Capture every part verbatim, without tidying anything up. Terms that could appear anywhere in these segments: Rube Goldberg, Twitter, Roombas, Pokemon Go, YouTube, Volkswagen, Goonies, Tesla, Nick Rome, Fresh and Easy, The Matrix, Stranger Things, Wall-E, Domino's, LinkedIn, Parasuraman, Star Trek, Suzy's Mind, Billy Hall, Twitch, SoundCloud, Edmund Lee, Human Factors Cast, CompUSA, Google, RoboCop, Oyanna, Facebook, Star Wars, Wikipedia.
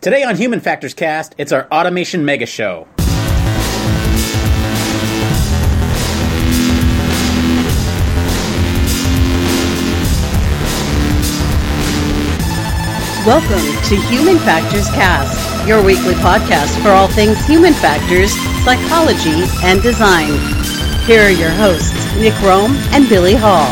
Today on Human Factors Cast, it's our Automation Mega Show. Welcome to Human Factors Cast, your weekly podcast for all things human factors, psychology, and design. Here are your hosts, Nick Rome and Billy Hall.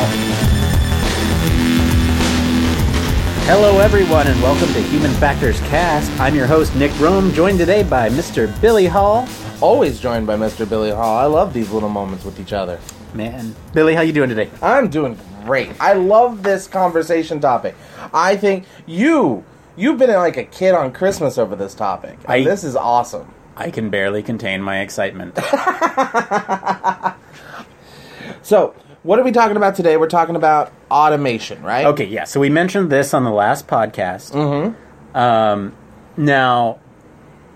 Hello, everyone, and welcome to Human Factors Cast. I'm your host, Nick Rome, joined today by Mister Billy Hall. Always joined by Mister Billy Hall. I love these little moments with each other. Man. Billy, how you doing today? I'm doing great. Great. I love this conversation topic. I think you, you've been like a kid on Christmas over this topic. I, this is awesome. I can barely contain my excitement. So, what are we talking about today? We're talking about automation, right? Okay, yeah. So, we mentioned this on the last podcast. Mm-hmm. Um, now,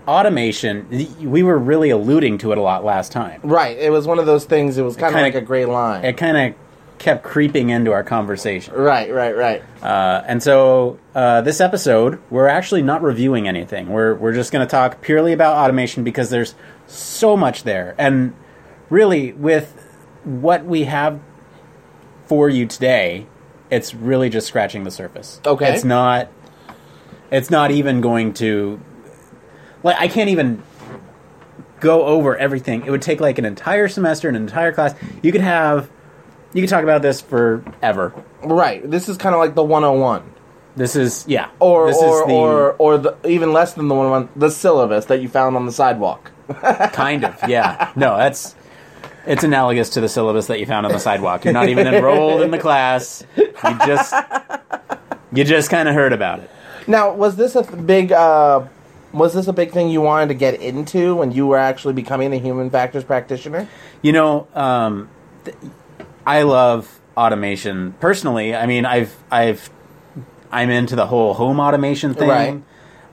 automation, we were really alluding to it a lot last time. Right. It was one of those things, it was kind of like a gray line. It kind of kept creeping into our conversation. Right, right, right. Uh, and so uh, this episode, we're actually not reviewing anything. We're we're just going to talk purely about automation because there's so much there. And really, with what we have for you today, it's really just scratching the surface. Okay. It's not. It's not even going to. Like, I can't even go over everything. It would take like an entire semester, an entire class. You could have. You can talk about this forever. Right. This is kind of like the one oh one. This is, yeah. Or this or, is the, or, or the, even less than the one oh one, the syllabus that you found on the sidewalk. Kind of, yeah. No, that's, it's analogous to the syllabus that you found on the sidewalk. You're not even enrolled in the class. You just, you just kind of heard about it. Now, was this a big, uh, was this a big thing you wanted to get into when you were actually becoming a human factors practitioner? You know, um... Th- I love automation personally. I mean, I've, I've, I'm into the whole home automation thing. Right.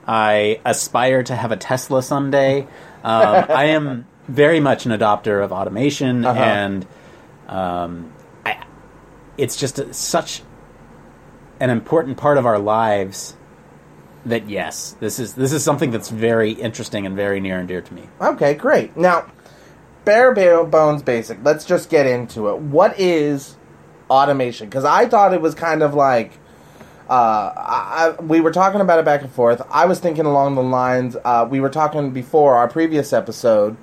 I aspire to have a Tesla someday. Um, I am very much an adopter of automation, uh-huh. and um, I, it's just a, such an important part of our lives that yes, this is this is something that's very interesting and very near and dear to me. Okay, great. Now, bare, bare bones basic. Let's just get into it. What is automation? Because I thought it was kind of like... Uh, I, I, we were talking about it back and forth. I was thinking along the lines... Uh, we were talking before, our previous episode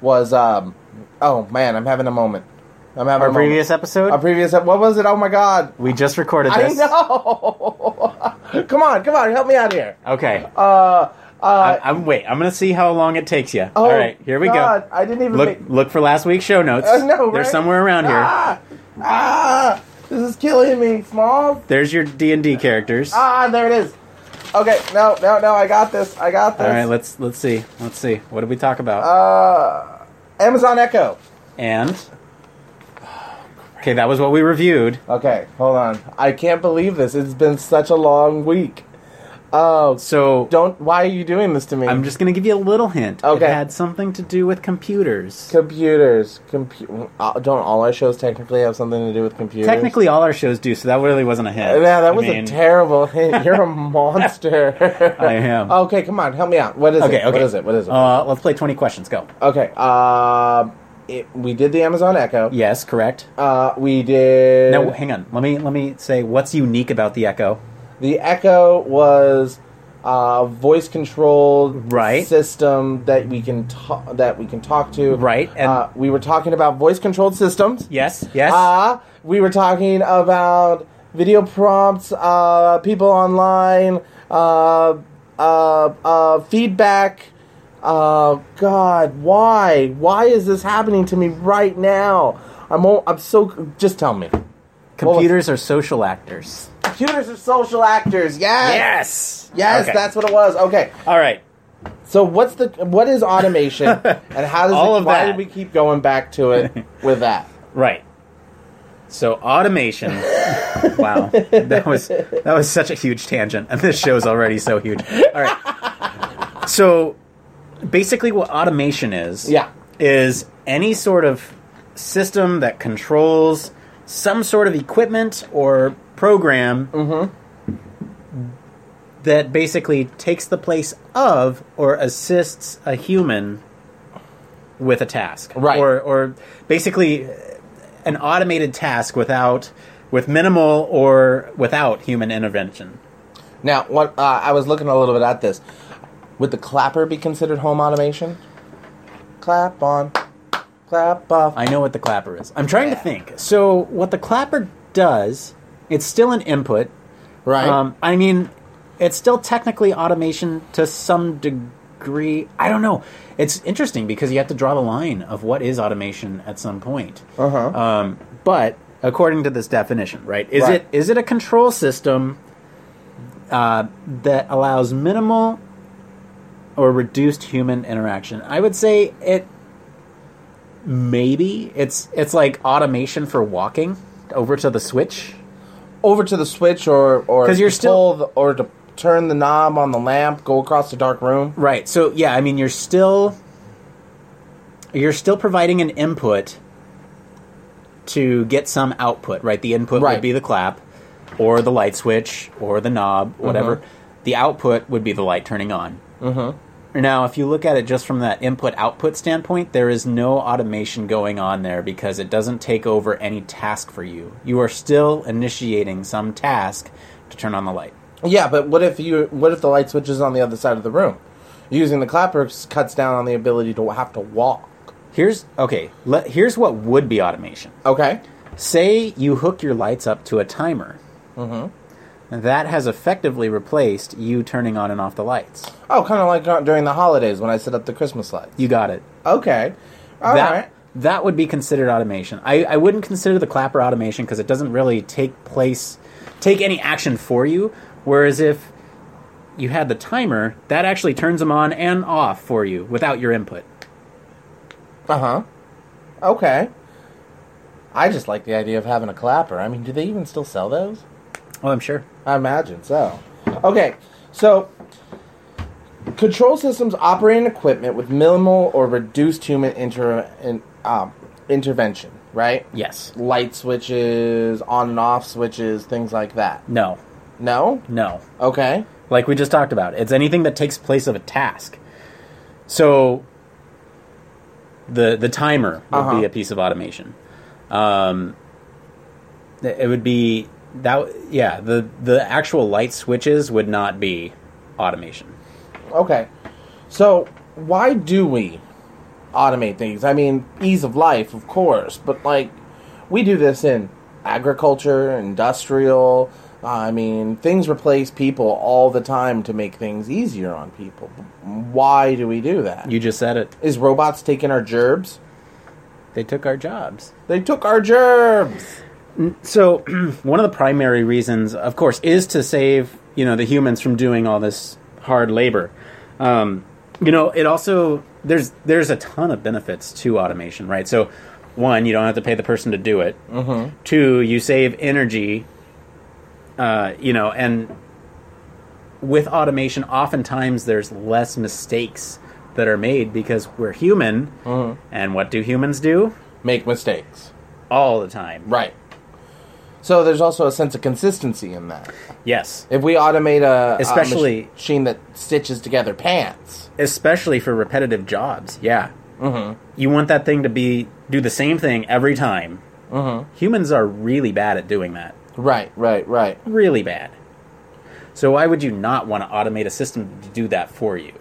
was... Um, oh, man, I'm having a moment. I'm having our a previous moment. episode? Our previous episode. What was it? Oh, my God. We just recorded this. I know! Come on, come on. Help me out here. Okay. Uh... Uh, I'm, I'm wait. I'm gonna see how long it takes you. Oh, all right, here we God, go. I didn't even look. Make... Look for last week's show notes. Uh, no, right? They're somewhere around here. Ah, ah, this is killing me, Small. There's your D and D characters. Ah, there it is. Okay, no, no, no. I got this. I got this. All right, let's let's see. Let's see. What did we talk about? Uh, Amazon Echo. And. Okay, that was what we reviewed. Okay, hold on. I can't believe this. It's been such a long week. Oh, so don't. Why are you doing this to me? I'm just going to give you a little hint. Okay, it had something to do with computers. Computers, compu- uh, Don't all our shows technically have something to do with computers? Technically, all our shows do. So that really wasn't a hint. Yeah, that I was mean... a terrible hint. You're a monster. I am. Okay, come on, help me out. What is okay, it? Okay. What is it? What is it? Uh, let's play twenty questions. Go. Okay. Uh, it, we did the Amazon Echo. Yes, correct. Uh, we did. No, hang on. Let me let me say what's unique about the Echo. The Echo was a voice-controlled right. system that we can ta- that we can talk to. Right. And uh, we were talking about voice-controlled systems. Yes. Yes. Uh, we were talking about video prompts, uh, people online, uh, uh, uh, feedback. Uh, God, why? Why is this happening to me right now? I'm all, I'm so. Just tell me. Computers are social actors. Computers are social actors. Yes. Yes. Yes, okay. That's what it was. Okay. All right. So what's the what is automation and how does All it, of why that. did we keep going back to it with that? Right. So automation. Wow. That was that was such a huge tangent, and this show's already so huge. All right. So basically what automation is yeah. is any sort of system that controls some sort of equipment or program mm-hmm. that basically takes the place of or assists a human with a task. Right. Or, or basically an automated task without, with minimal or without human intervention. Now, what uh, I was looking a little bit at this. Would the clapper be considered home automation? Clap on, clap off. I know what the clapper is. I'm trying yeah. to think. So what the clapper does, it's still an input. Right. Um, I mean, it's still technically automation to some degree. I don't know. It's interesting because you have to draw the line of what is automation at some point. Uh-huh. Um, but according to this definition, right, is right. it is it a control system uh, that allows minimal or reduced human interaction? I would say it maybe it's it's like automation for walking over to the switch, over to the switch, or or because you're still the, or to turn the knob on the lamp, go across the dark room. Right. So yeah, I mean you're still you're still providing an input to get some output. Right. The input right. would be the clap, or the light switch, or the knob, whatever. Mm-hmm. The output would be the light turning on. Mm-hmm. Now, if you look at it just from that input-output standpoint, there is no automation going on there because it doesn't take over any task for you. You are still initiating some task to turn on the light. Yeah, but what if you? What if the light switch is on the other side of the room? Using the clapper cuts down on the ability to have to walk. Here's okay. Let, here's what would be automation. Okay. Say you hook your lights up to a timer. Mm-hmm. That has effectively replaced you turning on and off the lights. Oh, kind of like during the holidays when I set up the Christmas lights. You got it. Okay. All that, right. That would be considered automation. I, I wouldn't consider the clapper automation because it doesn't really take place, take any action for you. Whereas if you had the timer, that actually turns them on and off for you without your input. Uh-huh. Okay. I just like the idea of having a clapper. I mean, do they even still sell those? Oh, I'm sure. I imagine so. Okay, so control systems operating equipment with minimal or reduced human inter- in, um, intervention, right? Yes. Light switches, on and off switches, things like that. No. No? No. Okay. Like we just talked about, it's anything that takes place of a task. So the the timer would uh-huh. be a piece of automation. Um, it would be... That yeah, the the actual light switches would not be automation. Okay, so why do we automate things? I mean, ease of life, of course, but like we do this in agriculture, industrial. Uh, I mean, things replace people all the time to make things easier on people. Why do we do that? You just said it. Is robots taking our gerbs? They took our jobs. They took our gerbs. So, one of the primary reasons, of course, is to save, you know, the humans from doing all this hard labor. Um, you know, it also, there's there's a ton of benefits to automation, right? So, one, you don't have to pay the person to do it. Mm-hmm. Two, you save energy, uh, you know, and with automation, oftentimes there's less mistakes that are made because we're human. Mm-hmm. And what do humans do? Make mistakes. All the time. Right. So there's also a sense of consistency in that. Yes. If we automate a, especially, a machine that stitches together pants. Especially for repetitive jobs, yeah. Mm-hmm. You want that thing to be do the same thing every time. Mm-hmm. Humans are really bad at doing that. Right, right, right. Really bad. So why would you not want to automate a system to do that for you?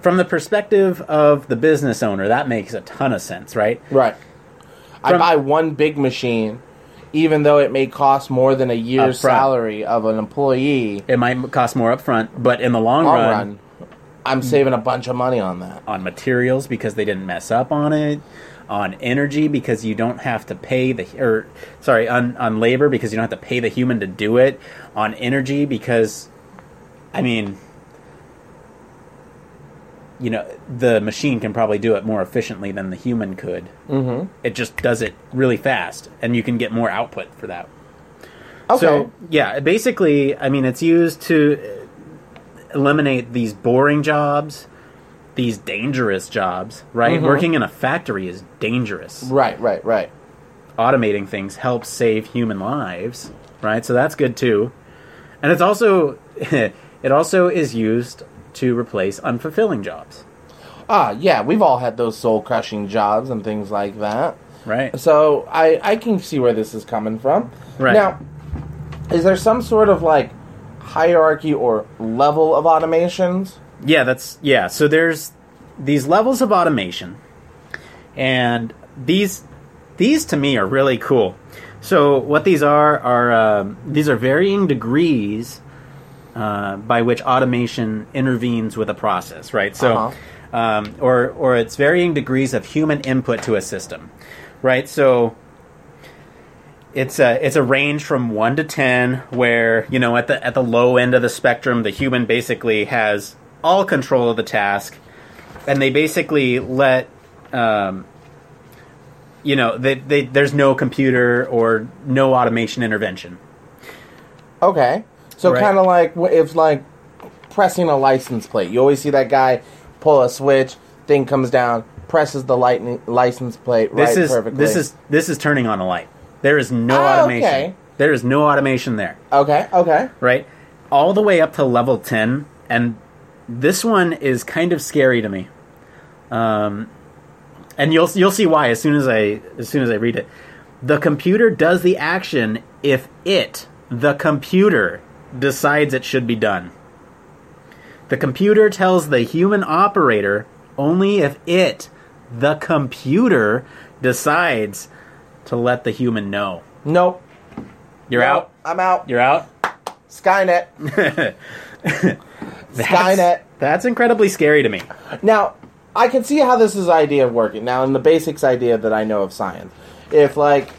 From the perspective of the business owner, that makes a ton of sense, right? Right. From, I buy one big machine... Even though it may cost more than a year's salary of an employee. It might cost more up front, but in the long, long run, run... I'm saving a bunch of money on that. On materials, because they didn't mess up on it. On energy, because you don't have to pay the... or Sorry, on, on labor, because you don't have to pay the human to do it. On energy, because... I mean... You know, the machine can probably do it more efficiently than the human could. Mm-hmm. It just does it really fast, and you can get more output for that. Okay. So, yeah, basically, I mean, it's used to eliminate these boring jobs, these dangerous jobs, right? Mm-hmm. Working in a factory is dangerous. Right, right, right. Automating things helps save human lives, right? So that's good, too. And it's also... It also is used to replace unfulfilling jobs. Ah, yeah, we've all had those soul-crushing jobs and things like that. Right. So I, I can see where this is coming from. Right. Now, is there some sort of, like, hierarchy or level of automations? Yeah, that's... Yeah, so there's these levels of automation, and these... These, to me, are really cool. So what these are, are uh, these are varying degrees uh, by which automation intervenes with a process, right? So, uh-huh. um, or or it's varying degrees of human input to a system, right? So it's a, it's a range from one to ten where, you know, at the at the low end of the spectrum, the human basically has all control of the task, and they basically let... Um, You know, they, they, there's no computer or no automation intervention. Okay. So right. Kind of like if, like, pressing a license plate. You always see that guy pull a switch, thing comes down, presses the lightning, license plate this right is, perfectly. This is, this is turning on a light. There is no oh, automation. Okay. There is no automation there. Okay, okay. Right? All the way up to level ten, and this one is kind of scary to me. Um... And you'll you'll see why as soon as I as soon as I read it. The computer does the action if it, the computer, decides it should be done. The computer tells the human operator only if it, the computer, decides to let the human know. Nope. You're nope. out? I'm out. You're out? Skynet. that's, Skynet. That's incredibly scary to me. Now... I can see how this is idea of working. Now, in the basics idea that I know of science, if, like,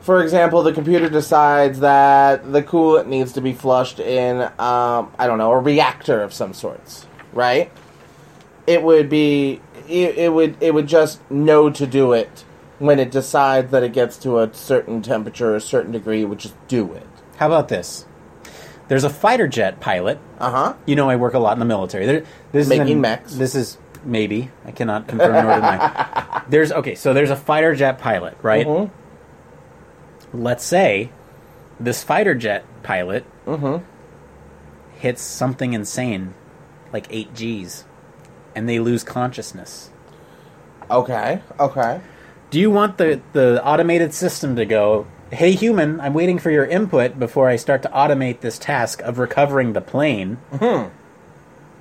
for example, the computer decides that the coolant needs to be flushed in, um, I don't know, a reactor of some sorts, right? It would be, it, it would, it would just know to do it when it decides that it gets to a certain temperature, a certain degree, it would just do it. How about this? There's a fighter jet pilot. Uh-huh. You know, I work a lot in the military. There, this Making is an, mechs. This is... Maybe. I cannot confirm nor deny. There's, okay, so there's a fighter jet pilot, right? Mm-hmm. Let's say this fighter jet pilot mm-hmm. hits something insane, like eight G's, and they lose consciousness. Okay, okay. Do you want the, the automated system to go, hey, human, I'm waiting for your input before I start to automate this task of recovering the plane? Mm-hmm.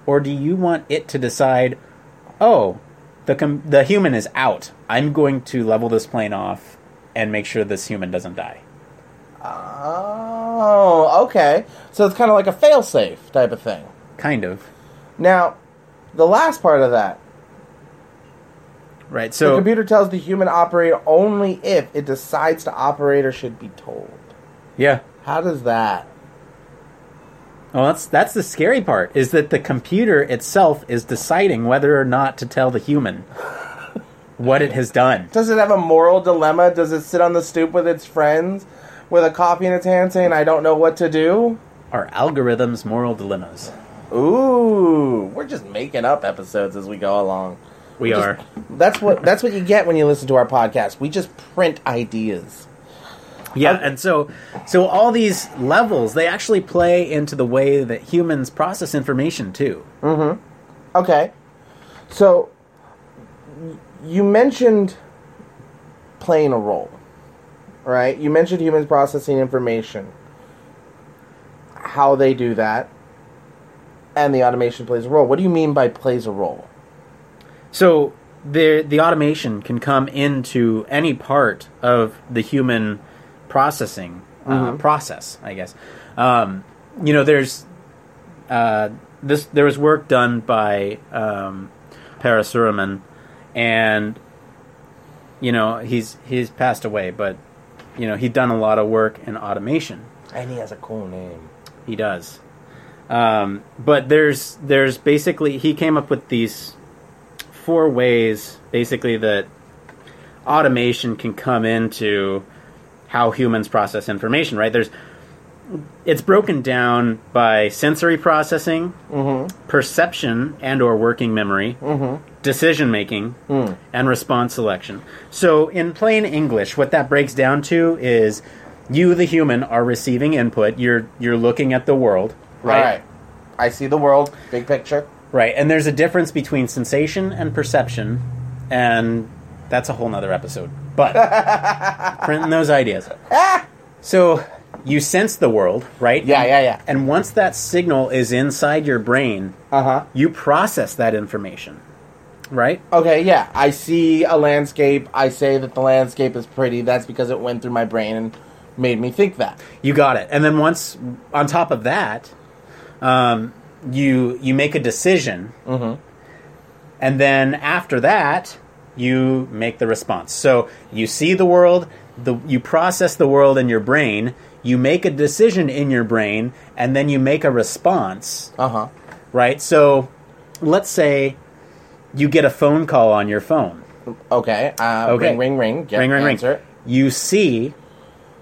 Or do you want it to decide... Oh, the com- the human is out. I'm going to level this plane off and make sure this human doesn't die. Oh, okay. So it's kind of like a fail-safe type of thing. Kind of. Now, the last part of that. Right, so... The computer tells the human operator only if it decides the operator should be told. Yeah. How does that... Well, that's that's the scary part, is that the computer itself is deciding whether or not to tell the human what it has done. Does it have a moral dilemma? Does it sit on the stoop with its friends with a coffee in its hand saying, I don't know what to do? Are algorithms moral dilemmas? Ooh, we're just making up episodes as we go along. We, we are. Just, that's what that's what you get when you listen to our podcast. We just print ideas. Yeah, and so so all these levels, they actually play into the way that humans process information, too. Mm-hmm. Okay. So, you mentioned playing a role, right? You mentioned humans processing information, how they do that, and the automation plays a role. What do you mean by plays a role? So, the the automation can come into any part of the human... processing uh, mm-hmm. process, I guess. Um, you know, there's uh, this. There was work done by um, Parasuraman, and you know he's he's passed away, but you know he'd done a lot of work in automation. And he has a cool name. He does. Um, but there's there's basically he came up with these four ways basically that automation can come into. How humans process information, right? There's, it's broken down by sensory processing, mm-hmm. perception and or working memory, mm-hmm. decision making, mm. and response selection. So in plain English, what that breaks down to is you, the human, are receiving input. You're you're looking at the world, right? right. I see the world, big picture. Right, and there's a difference between sensation and perception, and that's a whole nother episode. But, printing those ideas. Ah! So, you sense the world, right? Yeah, and, yeah, yeah. And once that signal is inside your brain, uh-huh. you process that information, right? Okay, yeah. I see a landscape. I say that the landscape is pretty. That's because it went through my brain and made me think that. You got it. And then once, on top of that, um, you you make a decision. Mm-hmm. And then after that, you make the response. So you see the world, the you process the world in your brain, you make a decision in your brain, and then you make a response. Uh-huh. Right? So let's say you get a phone call on your phone. Okay. Uh, okay. Ring, ring, ring. Get ring, ring, answer. ring. You see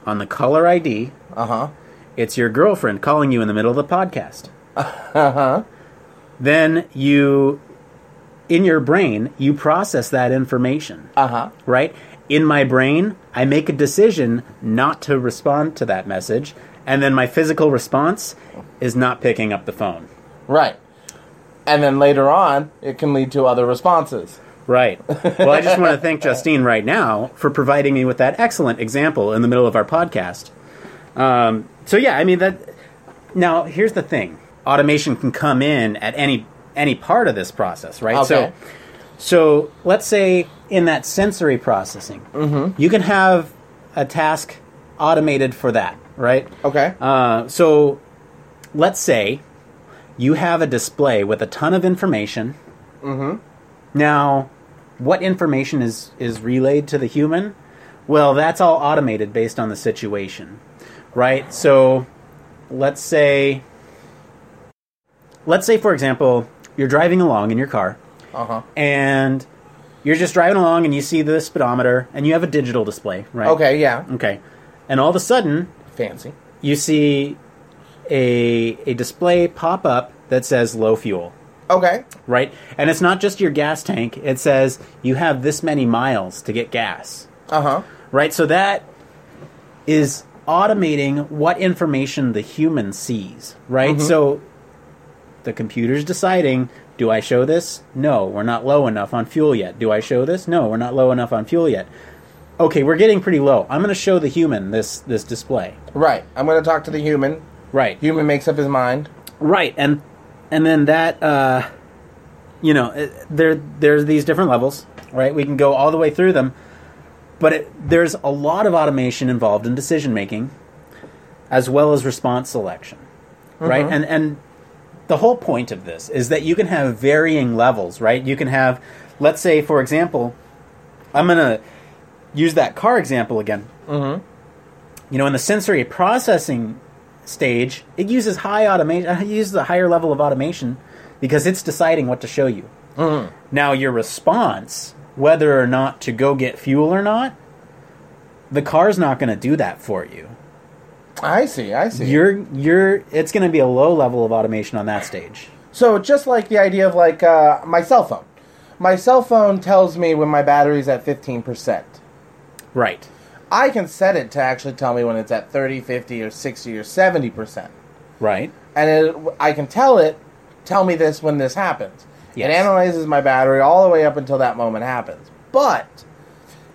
on the caller I D, uh-huh. it's your girlfriend calling you in the middle of the podcast. Uh-huh. Then you... in your brain, you process that information. Uh-huh. Right? In my brain, I make a decision not to respond to that message, and then my physical response is not picking up the phone. Right. And then later on, it can lead to other responses. Right. Well, I just want to thank Justine right now for providing me with that excellent example in the middle of our podcast. Um, so, yeah, I mean, that. Now, here's the thing. Automation can come in at any any part of this process, right? Okay. So, so let's say in that sensory processing, mm-hmm. you can have a task automated for that, right? Okay. Uh, so let's say you have a display with a ton of information. Mm-hmm. Now, what information is, is relayed to the human? Well, that's all automated based on the situation, right? So let's say, let's say, for example, you're driving along in your car, uh-huh. and you're just driving along, and you see the speedometer, and you have a digital display, right? Okay, yeah. Okay. And all of a sudden... fancy. You see a a display pop up that says low fuel. Okay. Right? And it's not just your gas tank. It says you have this many miles to get gas. Uh-huh. Right? So that is automating what information the human sees, right? Mm-hmm. So... the computer's deciding, do I show this? No, we're not low enough on fuel yet. Do I show this? No, we're not low enough on fuel yet. Okay, we're getting pretty low. I'm going to show the human this this display. Right. I'm going to talk to the human. Right. Human makes up his mind. Right. And and then that, uh, you know, there there's these different levels, right? We can go all the way through them. But it, there's a lot of automation involved in decision-making as well as response selection, mm-hmm. right? And and... the whole point of this is that you can have varying levels, right? You can have, let's say, for example, I'm going to use that car example again. Mm-hmm. You know, in the sensory processing stage, it uses high automation, it uses a higher level of automation because it's deciding what to show you. Mm-hmm. Now, your response, whether or not to go get fuel or not, the car's not going to do that for you. I see, I see. You're, you're. It's going to be a low level of automation on that stage. So just like the idea of like uh, my cell phone. My cell phone tells me when my battery's at fifteen percent. Right. I can set it to actually tell me when it's at thirty, fifty, or sixty, or seventy percent. Right. And it, I can tell it, tell me this when this happens. Yes. It analyzes my battery all the way up until that moment happens. But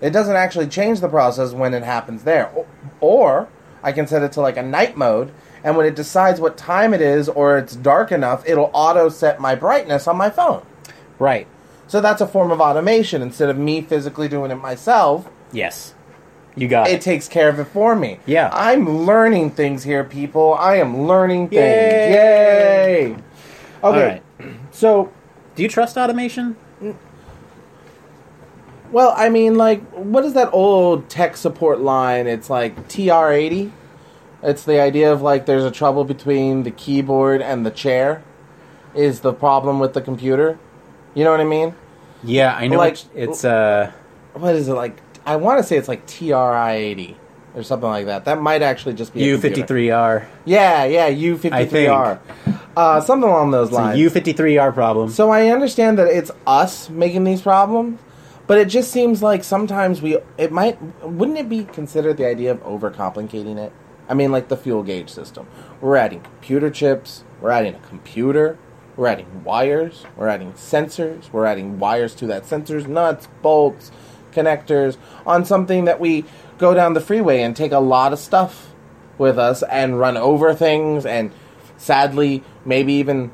it doesn't actually change the process when it happens there. Or... or I can set it to like a night mode, and when it decides what time it is or it's dark enough, it'll auto-set my brightness on my phone. Right. So that's a form of automation. Instead of me physically doing it myself... yes. You got it. It takes care of it for me. Yeah. I'm learning things here, people. I am learning things. Yay! Yay! Okay. All right. So... do you trust automation? Well, I mean, like, what is that old tech support line? It's like T R eighty. It's the idea of, like, there's a trouble between the keyboard and the chair is the problem with the computer. You know what I mean? Yeah, I know. Like, it's, uh... what is it, like, I want to say it's like T R I eighty or something like that. That might actually just be U fifty-three R. Yeah, yeah, U fifty-three R. I think. Uh, something along those lines. It's a U fifty-three R problem. So I understand that it's us making these problems. But it just seems like sometimes we, it might, wouldn't it be considered the idea of overcomplicating it? I mean, like the fuel gauge system. We're adding computer chips. We're adding a computer. We're adding wires. We're adding sensors. We're adding wires to that. Sensors, nuts, bolts, connectors on something that we go down the freeway and take a lot of stuff with us and run over things and sadly maybe even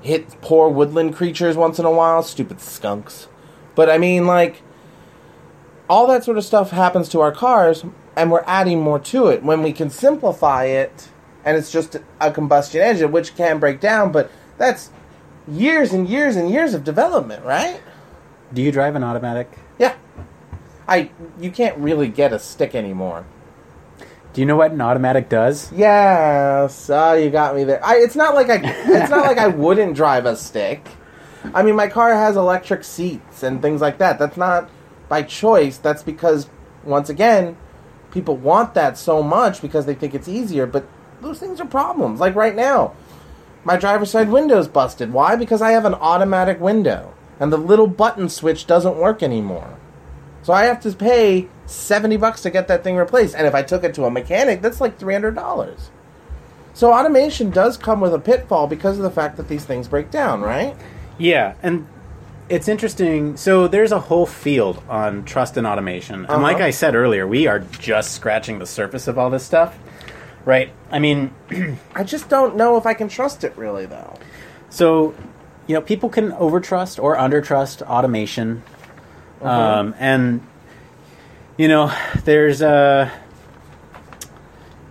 hit poor woodland creatures once in a while. Stupid skunks. But I mean, like, all that sort of stuff happens to our cars, and we're adding more to it when we can simplify it, and it's just a combustion engine, which can break down, but that's years and years and years of development, right? Do you drive an automatic? Yeah. I you can't really get a stick anymore. Do you know what an automatic does? Yes. Oh, you got me there. I, it's not like I it's not like I wouldn't drive a stick. I mean, my car has electric seats and things like that. That's not by choice. That's because, once again, people want that so much because they think it's easier. But those things are problems. Like right now, my driver's side window's busted. Why? Because I have an automatic window. And the little button switch doesn't work anymore. So I have to pay seventy bucks to get that thing replaced. And if I took it to a mechanic, that's like three hundred dollars. So automation does come with a pitfall because of the fact that these things break down, right? Yeah, and it's interesting. So there's a whole field on trust and automation. And uh-huh. like I said earlier, we are just scratching the surface of all this stuff, right? I mean... I just don't know if I can trust it really, though. So, you know, people can overtrust or undertrust automation. Uh-huh. Um, and, you know, there's a...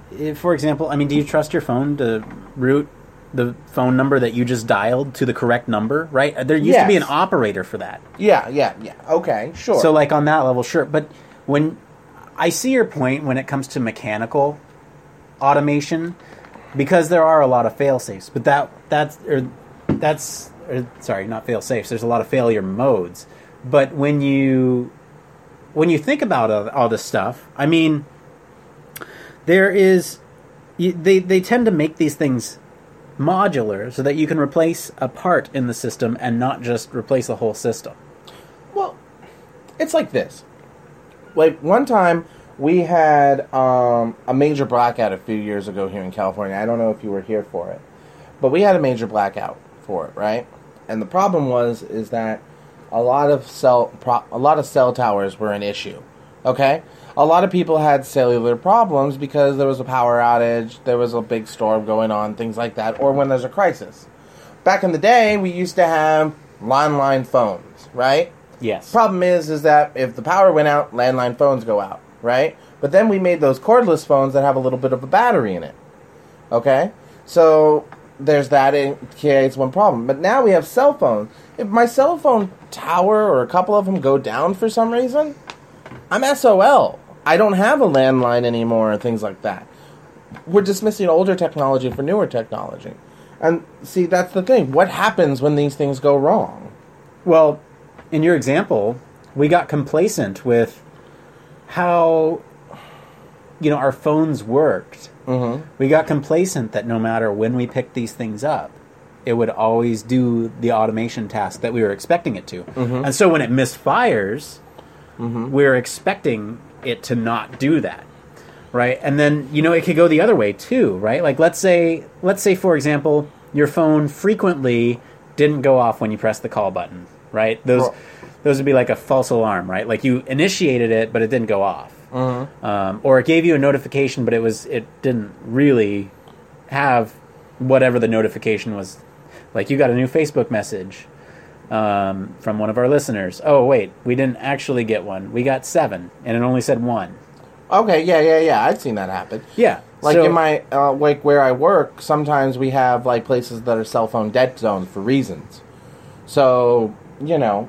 If, for example, I mean, do you trust your phone to route the phone number that you just dialed to the correct number, right? There used yes. to be an operator for that. Yeah, yeah, yeah. Okay, sure. So, like, on that level, sure. But when I see your point when it comes to mechanical automation, because there are a lot of fail-safes. But that that's or that's or, sorry, not fail-safes. There's a lot of failure modes. But when you when you think about all this stuff, I mean, there is they they tend to make these things modular so that you can replace a part in the system and not just replace the whole system. Well, it's like this. Like, one time we had um, a major blackout a few years ago here in California. I don't know if you were here for it, but we had a major blackout for it, right? And the problem was is that a lot of cell pro- a lot of cell towers were an issue, okay? A lot of people had cellular problems because there was a power outage, there was a big storm going on, things like that, or when there's a crisis. Back in the day, we used to have landline phones, right? Yes. Problem is, is that if the power went out, landline phones go out, right? But then we made those cordless phones that have a little bit of a battery in it, okay? So there's that, it creates one problem. But now we have cell phones. If my cell phone tower or a couple of them go down for some reason, I'm S O L. I don't have a landline anymore and things like that. We're dismissing older technology for newer technology. And see, that's the thing. What happens when these things go wrong? Well, in your example, we got complacent with how, you know, our phones worked. Mm-hmm. We got complacent that no matter when we picked these things up, it would always do the automation task that we were expecting it to. Mm-hmm. And so when it misfires, mm-hmm. we're expecting it to not do that, right? And then, you know, it could go the other way too, right? Like, let's say let's say for example your phone frequently didn't go off when you pressed the call button, right? Those oh. those would be like a false alarm, right? Like, you initiated it but it didn't go off. Mm-hmm. Um, or it gave you a notification but it was it didn't really have whatever the notification was. Like, you got a new Facebook message Um, from one of our listeners. Oh, wait, we didn't actually get one. We got seven, and it only said one. Okay, yeah, yeah, yeah. I've seen that happen. Yeah. Like, so, in my, uh, like, where I work, sometimes we have, like, places that are cell phone dead zone for reasons. So, you know,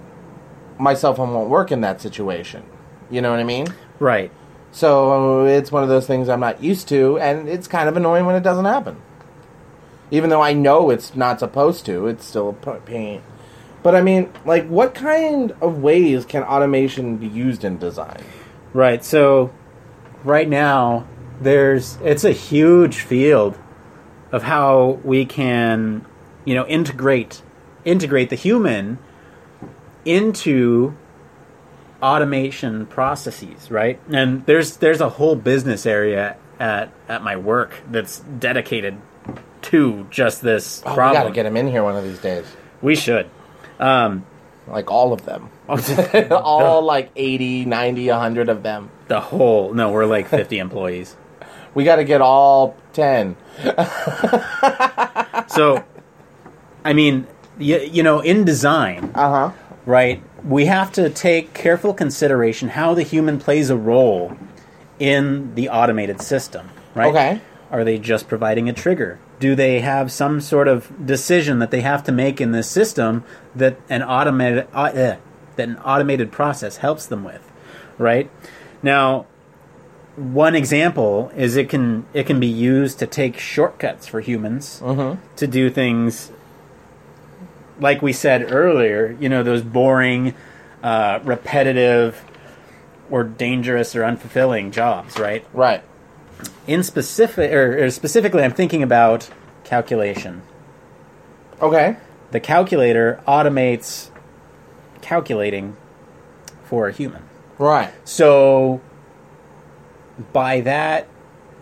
my cell phone won't work in that situation. You know what I mean? Right. So it's one of those things I'm not used to, and it's kind of annoying when it doesn't happen. Even though I know it's not supposed to, it's still a pain. But, I mean, like, what kind of ways can automation be used in design? Right. So, right now, there's... It's a huge field of how we can, you know, integrate integrate the human into automation processes, right? And there's there's a whole business area at at my work that's dedicated to just this oh, problem. We gotta get him in here one of these days. We should. Um, like all of them. all like eighty, ninety, one hundred of them. The whole... No, we're like fifty employees. We gotta get all ten. So, I mean, you, you know, in design, uh-huh. right, we have to take careful consideration how the human plays a role in the automated system, right? Okay. Are they just providing a trigger? Do they have some sort of decision that they have to make in this system that an automated uh, uh, that an automated process helps them with, right? Now, one example is it can it can be used to take shortcuts for humans mm-hmm. to do things like we said earlier. You know, those boring, uh, repetitive, or dangerous or unfulfilling jobs, right? Right. In specific, or, or specifically, I'm thinking about calculation. Okay. The calculator automates calculating for a human. Right. So, by that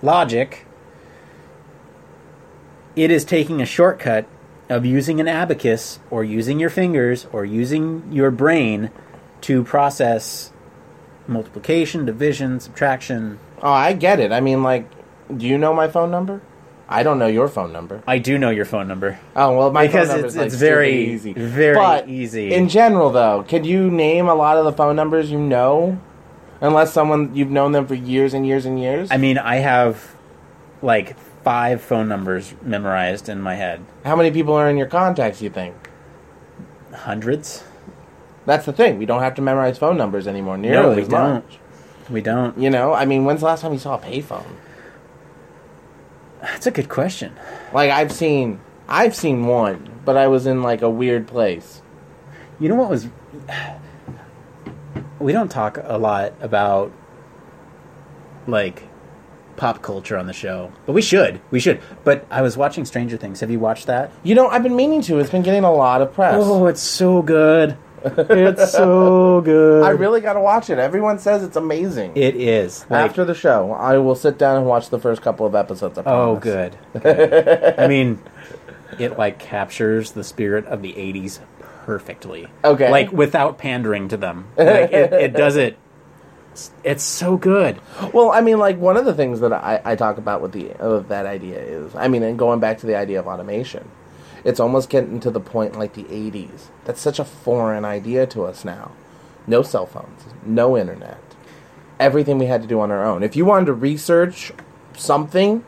logic, it is taking a shortcut of using an abacus, or using your fingers, or using your brain to process multiplication, division, subtraction. Oh, I get it. I mean, like, do you know my phone number? I don't know your phone number. I do know your phone number. Oh, well, my because phone number is like it's very easy. Very but easy. In general, though, could you name a lot of the phone numbers you know? Unless someone, you've known them for years and years and years? I mean, I have, like, five phone numbers memorized in my head. How many people are in your contacts, you think? Hundreds. That's the thing. We don't have to memorize phone numbers anymore nearly no, we as don't. much. We don't. You know, I mean, when's the last time you saw a payphone? That's a good question. Like, I've seen, I've seen one, but I was in, like, a weird place. You know what was... We don't talk a lot about, like, pop culture on the show. But we should. We should. But I was watching Stranger Things. Have you watched that? You know, I've been meaning to. It's been getting a lot of press. Oh, it's so good. It's so good. I really gotta watch it. Everyone says it's amazing. It is. Like, after the show, I will sit down and watch the first couple of episodes. I promise. Oh, good. good. I mean, it like captures the spirit of the eighties perfectly. Okay. Like without pandering to them. Like it, it does it. It's so good. Well, I mean, like one of the things that I, I talk about with the of that idea is, I mean, and going back to the idea of automation. It's almost getting to the point like the eighties. That's such a foreign idea to us now. No cell phones. No internet. Everything we had to do on our own. If you wanted to research something,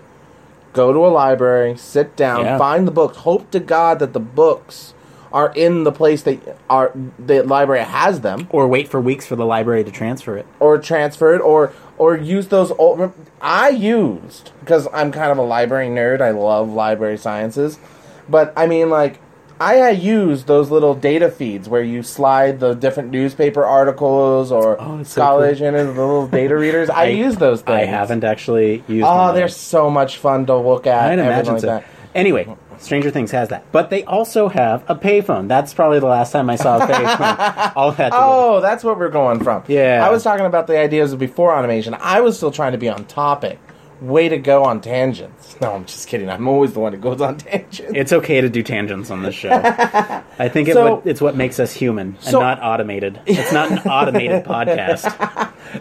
go to a library, sit down, yeah. find the books. Hope to God that the books are in the place that are, the library has them. Or wait for weeks for the library to transfer it. Or transfer it, or... Or use those old... I used, because I'm kind of a library nerd. I love library sciences. But, I mean, like, I, I use those little data feeds where you slide the different newspaper articles or oh, so college cool. and the little data readers. I, I use those things. I haven't actually used oh, them. Oh, they're so much fun to look at. I'd imagine like so. That. Anyway, Stranger Things has that. But they also have a payphone. That's probably the last time I saw a payphone. All that oh, that's what we're going from. Yeah. I was talking about the ideas of before automation. I was still trying to be on topic. Way to go on tangents. No, I'm just kidding. I'm always the one who goes on tangents. It's okay to do tangents on this show. I think it so, would, it's what makes us human so, and not automated. It's not an automated podcast.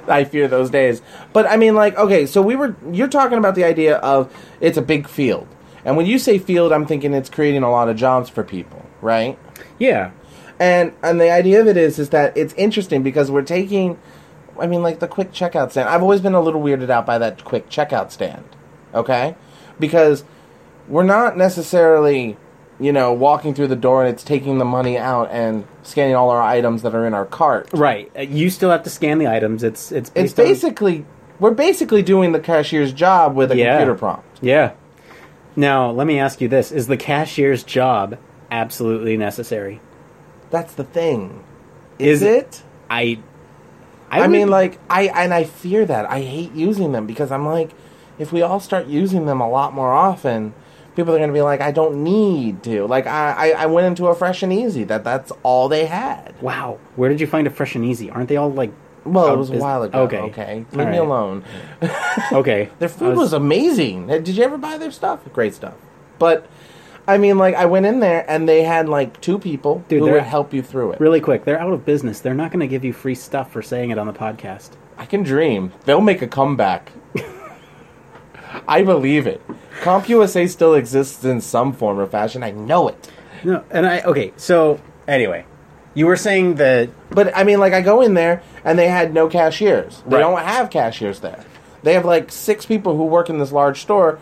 I fear those days. But, I mean, like, okay, so we were... You're talking about the idea of it's a big field. And when you say field, I'm thinking it's creating a lot of jobs for people, right? Yeah. And and the idea of it is, is that it's interesting because we're taking... I mean, like, the quick checkout stand. I've always been a little weirded out by that quick checkout stand, okay? Because we're not necessarily, you know, walking through the door and it's taking the money out and scanning all our items that are in our cart. Right. You still have to scan the items. It's it's, it's basically... On... We're basically doing the cashier's job with a yeah. computer prompt. Yeah. Now, let me ask you this. Is the cashier's job absolutely necessary? That's the thing. Is, Is it? I... I, I mean, like, I and I fear that. I hate using them because I'm like, if we all start using them a lot more often, people are going to be like, I don't need to. Like, I, I, I went into a Fresh and Easy. That That's all they had. Wow. Where did you find a Fresh and Easy? Aren't they all, like, Well, oh, it was a while ago. Okay. Okay. Leave right. me alone. Okay. Their food was... was amazing. Did you ever buy their stuff? Great stuff. But, I mean, like, I went in there, and they had, like, two people Dude, who would help you through it. Really quick. They're out of business. They're not going to give you free stuff for saying it on the podcast. I can dream. They'll make a comeback. I believe it. CompUSA still exists in some form or fashion. I know it. No, and I... Okay, so, anyway. You were saying that... But, I mean, like, I go in there, and they had no cashiers. They right. don't have cashiers there. They have, like, six people who work in this large store,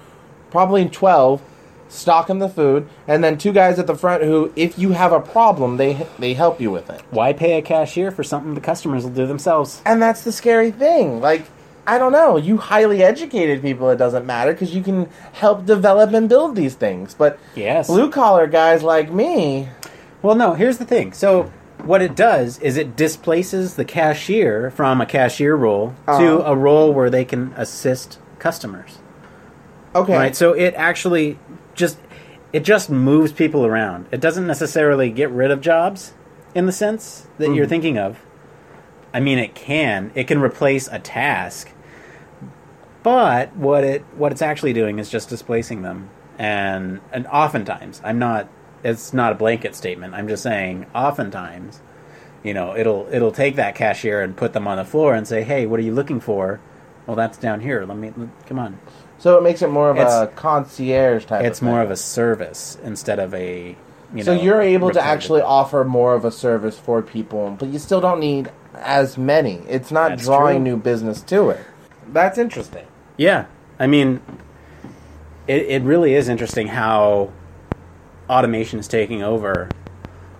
probably twelve, stocking the food, and then two guys at the front who, if you have a problem, they they help you with it. Why pay a cashier for something the customers will do themselves? And that's the scary thing. Like, I don't know. You highly educated people, it doesn't matter, because you can help develop and build these things. But yes. blue-collar guys like me... Well, no, here's the thing. So... What it does is it displaces the cashier from a cashier role uh-huh. to a role where they can assist customers. Okay. Right? So it actually just it just moves people around. It doesn't necessarily get rid of jobs in the sense that mm-hmm. you're thinking of. I mean, it can. It can replace a task. But what it what it's actually doing is just displacing them. And and oftentimes, I'm not It's not a blanket statement. I'm just saying, oftentimes, you know, it'll it'll take that cashier and put them on the floor and say, "Hey, what are you looking for?" Well, that's down here. Let me let, come on. So it makes it more of it's, a concierge type. It's of more thing. of a service instead of a. You so know, you're able repetitive. to actually offer more of a service for people, but you still don't need as many. It's not that's drawing true. new business to it. That's interesting. Yeah, I mean, it it really is interesting how automation is taking over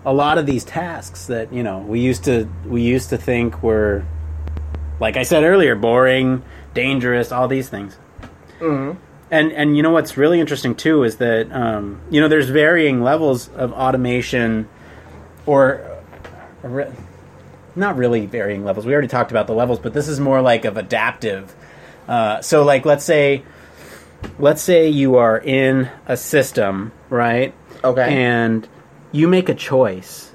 a lot of these tasks that, you know, we used to we used to think were, like I said earlier, boring, dangerous, all these things. Mm-hmm. And and you know what's really interesting too is that um, you know there's varying levels of automation, or re- not really varying levels. We already talked about the levels, but this is more like of adaptive. Uh, so like let's say let's say you are in a system, right? Okay. And you make a choice,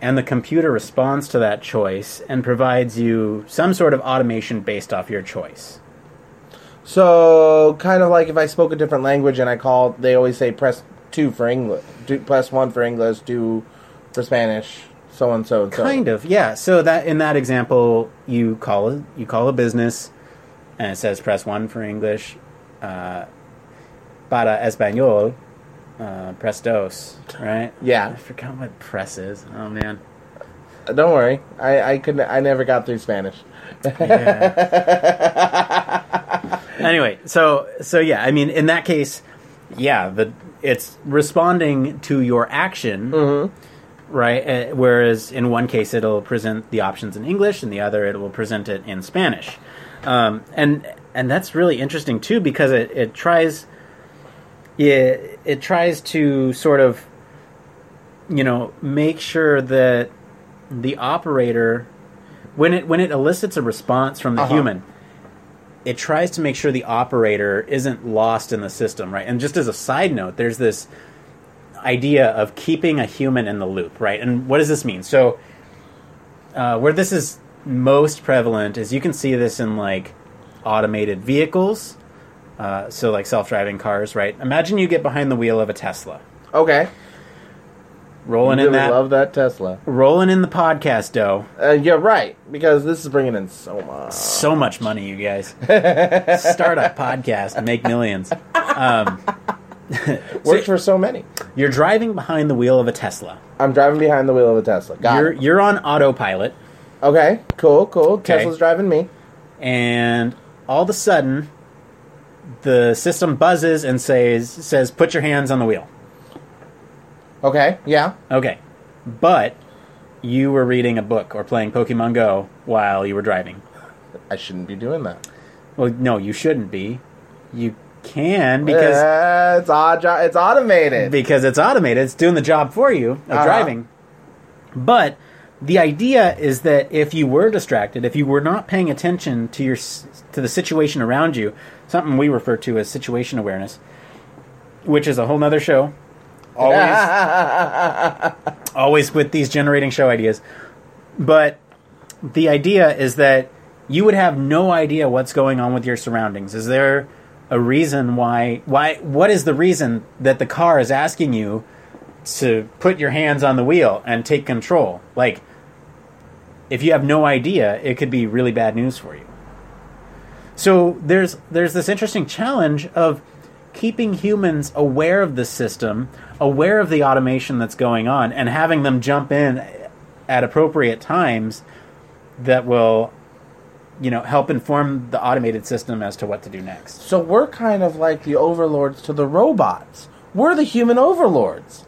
and the computer responds to that choice and provides you some sort of automation based off your choice. So, kind of like if I spoke a different language and I called, they always say press two for English, do, press one for English, two for Spanish, so and so and so. Kind of, yeah. So that in that example, you call a, you call a business, and it says press one for English, uh, para español. Uh, press dos, right? Yeah. I forgot what press is. Oh, man. Don't worry. I, I couldn't. I never got through Spanish. Yeah. Anyway, so, so yeah, I mean, in that case, yeah, the it's responding to your action, mm-hmm. right? Uh, whereas in one case, it'll present the options in English, and the other, it will present it in Spanish. Um, and and that's really interesting, too, because it, it tries... It, it tries to sort of, you know, make sure that the operator, when it when it elicits a response from the uh-huh. human, it tries to make sure the operator isn't lost in the system, right? And just as a side note, there's this idea of keeping a human in the loop, right? And what does this mean? So uh, where this is most prevalent is you can see this in, like, automated vehicles. Uh, so, like, self-driving cars, right? Imagine you get behind the wheel of a Tesla. Okay. Rolling really in that. I love that Tesla. Rolling in the podcast dough. Uh, you're right, because this is bringing in so much. So much money, you guys. Start a podcast and make millions. Um, Works so for so many. You're driving behind the wheel of a Tesla. I'm driving behind the wheel of a Tesla. Got you're, it. You're on autopilot. Okay, cool, cool. Okay. Tesla's driving me. And all of a sudden... The system buzzes and says, says put your hands on the wheel. Okay, yeah. Okay. But you were reading a book or playing Pokemon Go while you were driving. I shouldn't be doing that. Well, no, you shouldn't be. You can because... Yeah, it's, auto- it's automated. Because it's automated. It's doing the job for you of uh-huh. driving. But the idea is that if you were distracted, if you were not paying attention to your to the situation around you... Something we refer to as situation awareness, which is a whole nother show. Always, always with these generating show ideas. But the idea is that you would have no idea what's going on with your surroundings. Is there a reason why, why, what is the reason that the car is asking you to put your hands on the wheel and take control? Like, if you have no idea, it could be really bad news for you. So there's there's this interesting challenge of keeping humans aware of the system, aware of the automation that's going on, and having them jump in at appropriate times that will, you know, help inform the automated system as to what to do next. So we're kind of like the overlords to the robots. We're the human overlords.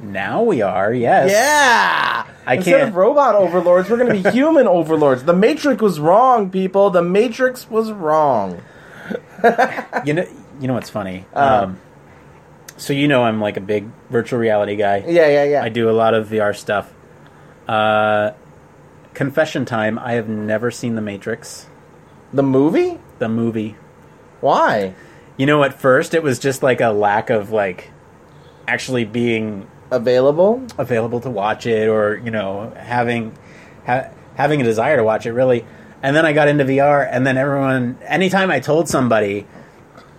Now we are, yes. Yeah! I Instead can't... of robot overlords, we're going to be human overlords. The Matrix was wrong, people. The Matrix was wrong. you know you know what's funny? Uh, um, so you know I'm like a big virtual reality guy. Yeah, yeah, yeah. I do a lot of V R stuff. Uh, confession time, I have never seen The Matrix. The movie? The movie. Why? You know, at first it was just like a lack of like actually being... Available? Available to watch it, or, you know, having ha- having a desire to watch it, really. And then I got into V R, and then everyone... Anytime I told somebody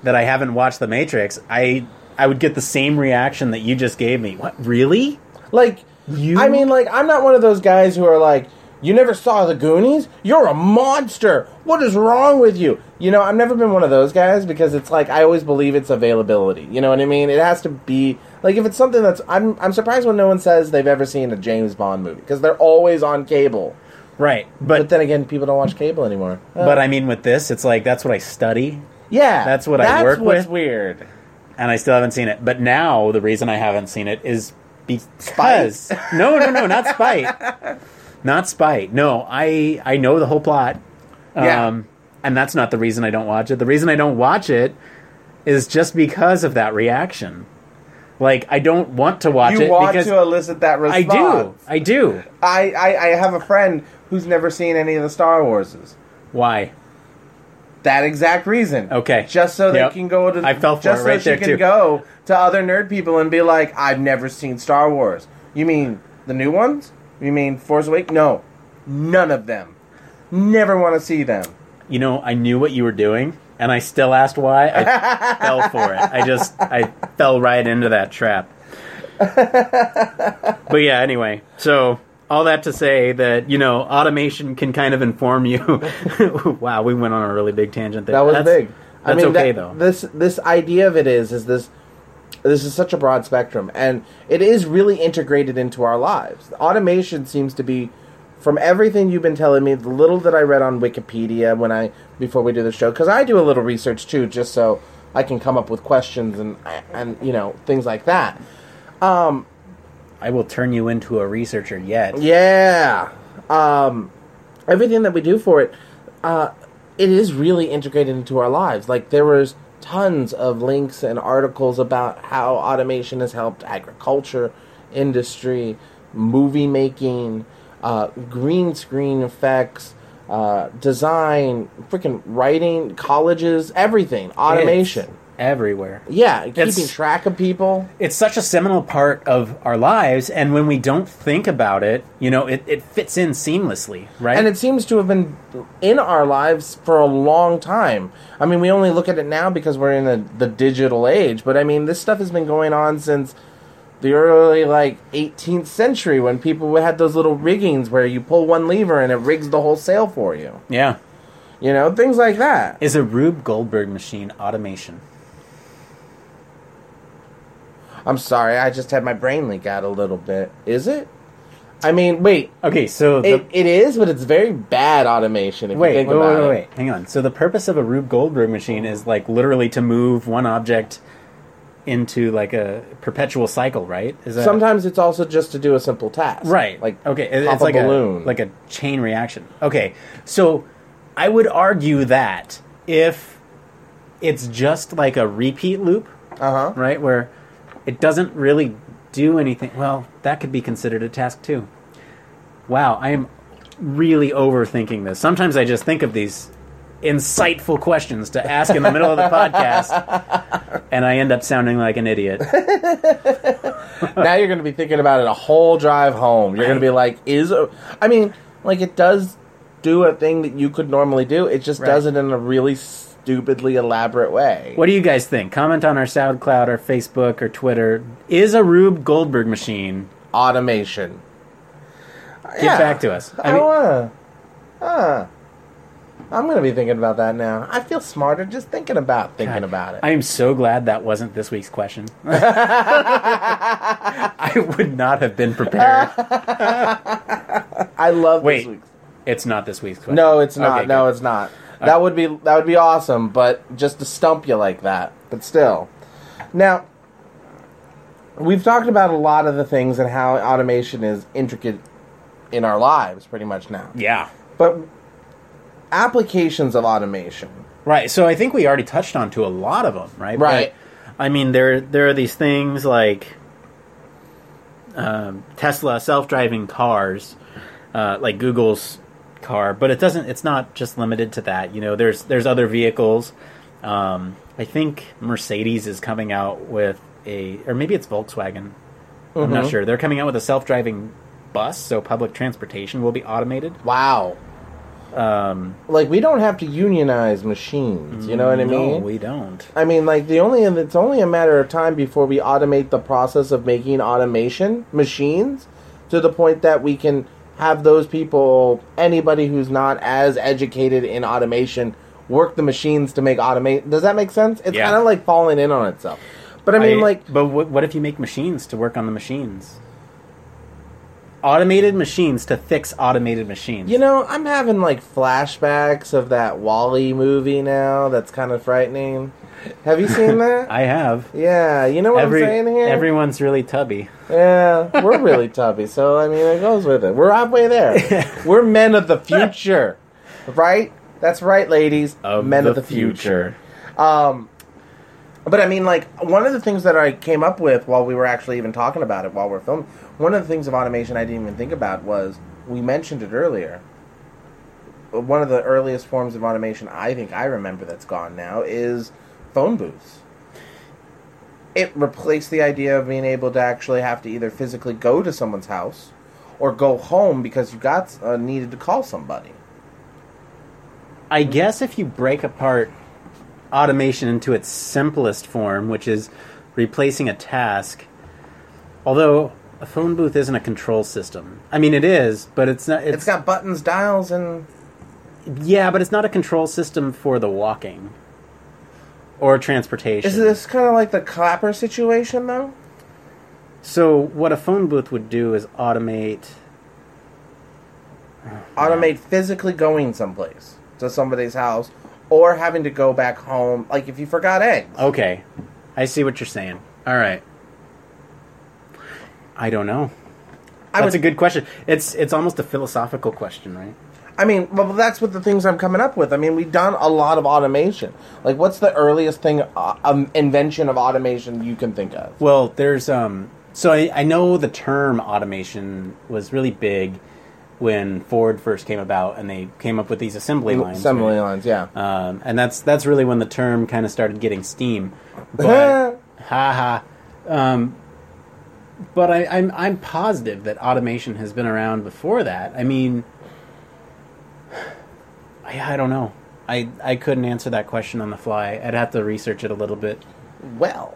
that I haven't watched The Matrix, I I would get the same reaction that you just gave me. What, really? Like, you? I mean, like, I'm not one of those guys who are like, you never saw The Goonies? You're a monster! What is wrong with you? You know, I've never been one of those guys, because it's like, I always believe it's availability. You know what I mean? It has to be... Like, if it's something that's... I'm I'm surprised when no one says they've ever seen a James Bond movie, because they're always on cable. Right. But, but then again, people don't watch cable anymore. Uh, but I mean, with this, it's like, that's what I study. Yeah. That's what that's I work with. That's what's weird. And I still haven't seen it. But now, the reason I haven't seen it is because... Spite. No, no, no, not spite. Not spite. No, I, I know the whole plot. Yeah. Um, and that's not the reason I don't watch it. The reason I don't watch it is just because of that reaction. Like, I don't want to watch you it. You want because to elicit that response. I do. I do. I, I, I have a friend who's never seen any of the Star Warses. Why? That exact reason. Okay. Just so yep. they can go to... I fell for just it right so there, she too. Can go to other nerd people and be like, I've never seen Star Wars. You mean the new ones? You mean Force Awakens? No. None of them. Never want to see them. You know, I knew what you were doing. And I still asked why. I fell for it. I just, I fell right into that trap. But yeah, anyway. So, all that to say that, you know, automation can kind of inform you. Wow, we went on a really big tangent there. That was that's, big. That's I mean, okay, that, though. This this idea of it is, is this, this is such a broad spectrum. And it is really integrated into our lives. Automation seems to be... From everything you've been telling me, the little that I read on Wikipedia when I before we do the show, because I do a little research too, just so I can come up with questions and and you know things like that. Um, I will turn you into a researcher yet. Yeah, um, everything that we do for it, uh, it is really integrated into our lives. Like there was tons of links and articles about how automation has helped agriculture, industry, movie making. Uh, green screen effects, uh, design, freaking writing, colleges, everything, automation. It's everywhere. Yeah, keeping it's, track of people. It's such a seminal part of our lives, and when we don't think about it, you know, it, it fits in seamlessly, right? And it seems to have been in our lives for a long time. I mean, we only look at it now because we're in the, the digital age, but I mean, this stuff has been going on since... The early, like, eighteenth century when people had those little riggings where you pull one lever and it rigs the whole sail for you. Yeah. You know, things like that. Is a Rube Goldberg machine automation? I'm sorry, I just had my brain leak out a little bit. Is it? I mean, wait. Okay, so... The... It, it is, but it's very bad automation if wait, you think wait, about it. Wait, wait, wait, wait. Hang on. So the purpose of a Rube Goldberg machine is, like, literally to move one object... into like a perpetual cycle, right? Is that sometimes it's also just to do a simple task, right? Like okay, it, pop it's a like balloon, a, like a chain reaction. Okay, so I would argue that if it's just like a repeat loop, uh-huh. right, where it doesn't really do anything, well, that could be considered a task too. Wow, I am really overthinking this. Sometimes I just think of these insightful questions to ask in the middle of the podcast, and I end up sounding like an idiot. Now you're going to be thinking about it a whole drive home. You're going to be like, is... A, I mean, Like, it does do a thing that you could normally do. It just right. does it in a really stupidly elaborate way. What do you guys think? Comment on our SoundCloud or Facebook or Twitter. Is a Rube Goldberg machine automation? Get yeah. back to us. I, I mean, wanna. Huh. I'm going to be thinking about that now. I feel smarter just thinking about thinking God, about it. I am so glad that wasn't this week's question. I would not have been prepared. I love Wait, this week's. It's not this week's question. No, it's not. Okay, no, good. It's not. Okay. That would be that would be awesome, but just to stump you like that. But still. Now, we've talked about a lot of the things and how automation is intricate in our lives pretty much now. Yeah. But applications of automation. Right. So I think we already touched on to a lot of them, right? Right. But, I mean, there there are these things like um, Tesla self-driving cars, uh, like Google's car, but it doesn't. It's not just limited to that. You know, there's there's other vehicles. Um, I think Mercedes is coming out with a, or maybe it's Volkswagen. Mm-hmm. I'm not sure. They're coming out with a self-driving bus, so public transportation will be automated. Wow. Um, like, we don't have to unionize machines, you know what I mean? No, we don't. I mean, like, the only it's only a matter of time before we automate the process of making automation machines to the point that we can have those people, anybody who's not as educated in automation, work the machines to make automate. Does that make sense? It's yeah. kind of like falling in on itself. But I mean, I, like... But w- what if you make machines to work on the machines? Automated machines to fix automated machines. You know, I'm having, like, flashbacks of that Wall-E movie now that's kind of frightening. Have you seen that? I have. Yeah, you know what Every, I'm saying here? Everyone's really tubby. Yeah, we're really tubby, so, I mean, it goes with it. We're halfway there. We're men of the future, right? That's right, ladies. Of men the of the future. future. Um, but, I mean, like, one of the things that I came up with while we were actually even talking about it while we're filming... One of the things of automation I didn't even think about was, we mentioned it earlier, one of the earliest forms of automation I think I remember that's gone now is phone booths. It replaced the idea of being able to actually have to either physically go to someone's house or go home because you got uh, needed to call somebody. I guess if you break apart automation into its simplest form, which is replacing a task, although... A phone booth isn't a control system. I mean, it is, but it's not... It's, it's got buttons, dials, and... Yeah, but it's not a control system for the walking. Or transportation. Is this kind of like the clapper situation, though? So, what a phone booth would do is automate... Automate yeah. physically going someplace. To somebody's house. Or having to go back home. Like, if you forgot eggs. Okay. I see what you're saying. All right. I don't know. That's would, a good question. It's it's almost a philosophical question, right? I mean, well, that's what the things I'm coming up with. I mean, we've done a lot of automation. Like, what's the earliest thing, uh, um, invention of automation you can think of? Well, there's... um. So I, I know the term automation was really big when Ford first came about, and they came up with these assembly lines. Assembly right? lines, yeah. Um, and that's that's really when the term kind of started getting steam. But, ha ha. Um... But I, I'm I'm positive that automation has been around before that. I mean, I, I don't know. I I couldn't answer that question on the fly. I'd have to research it a little bit. Well,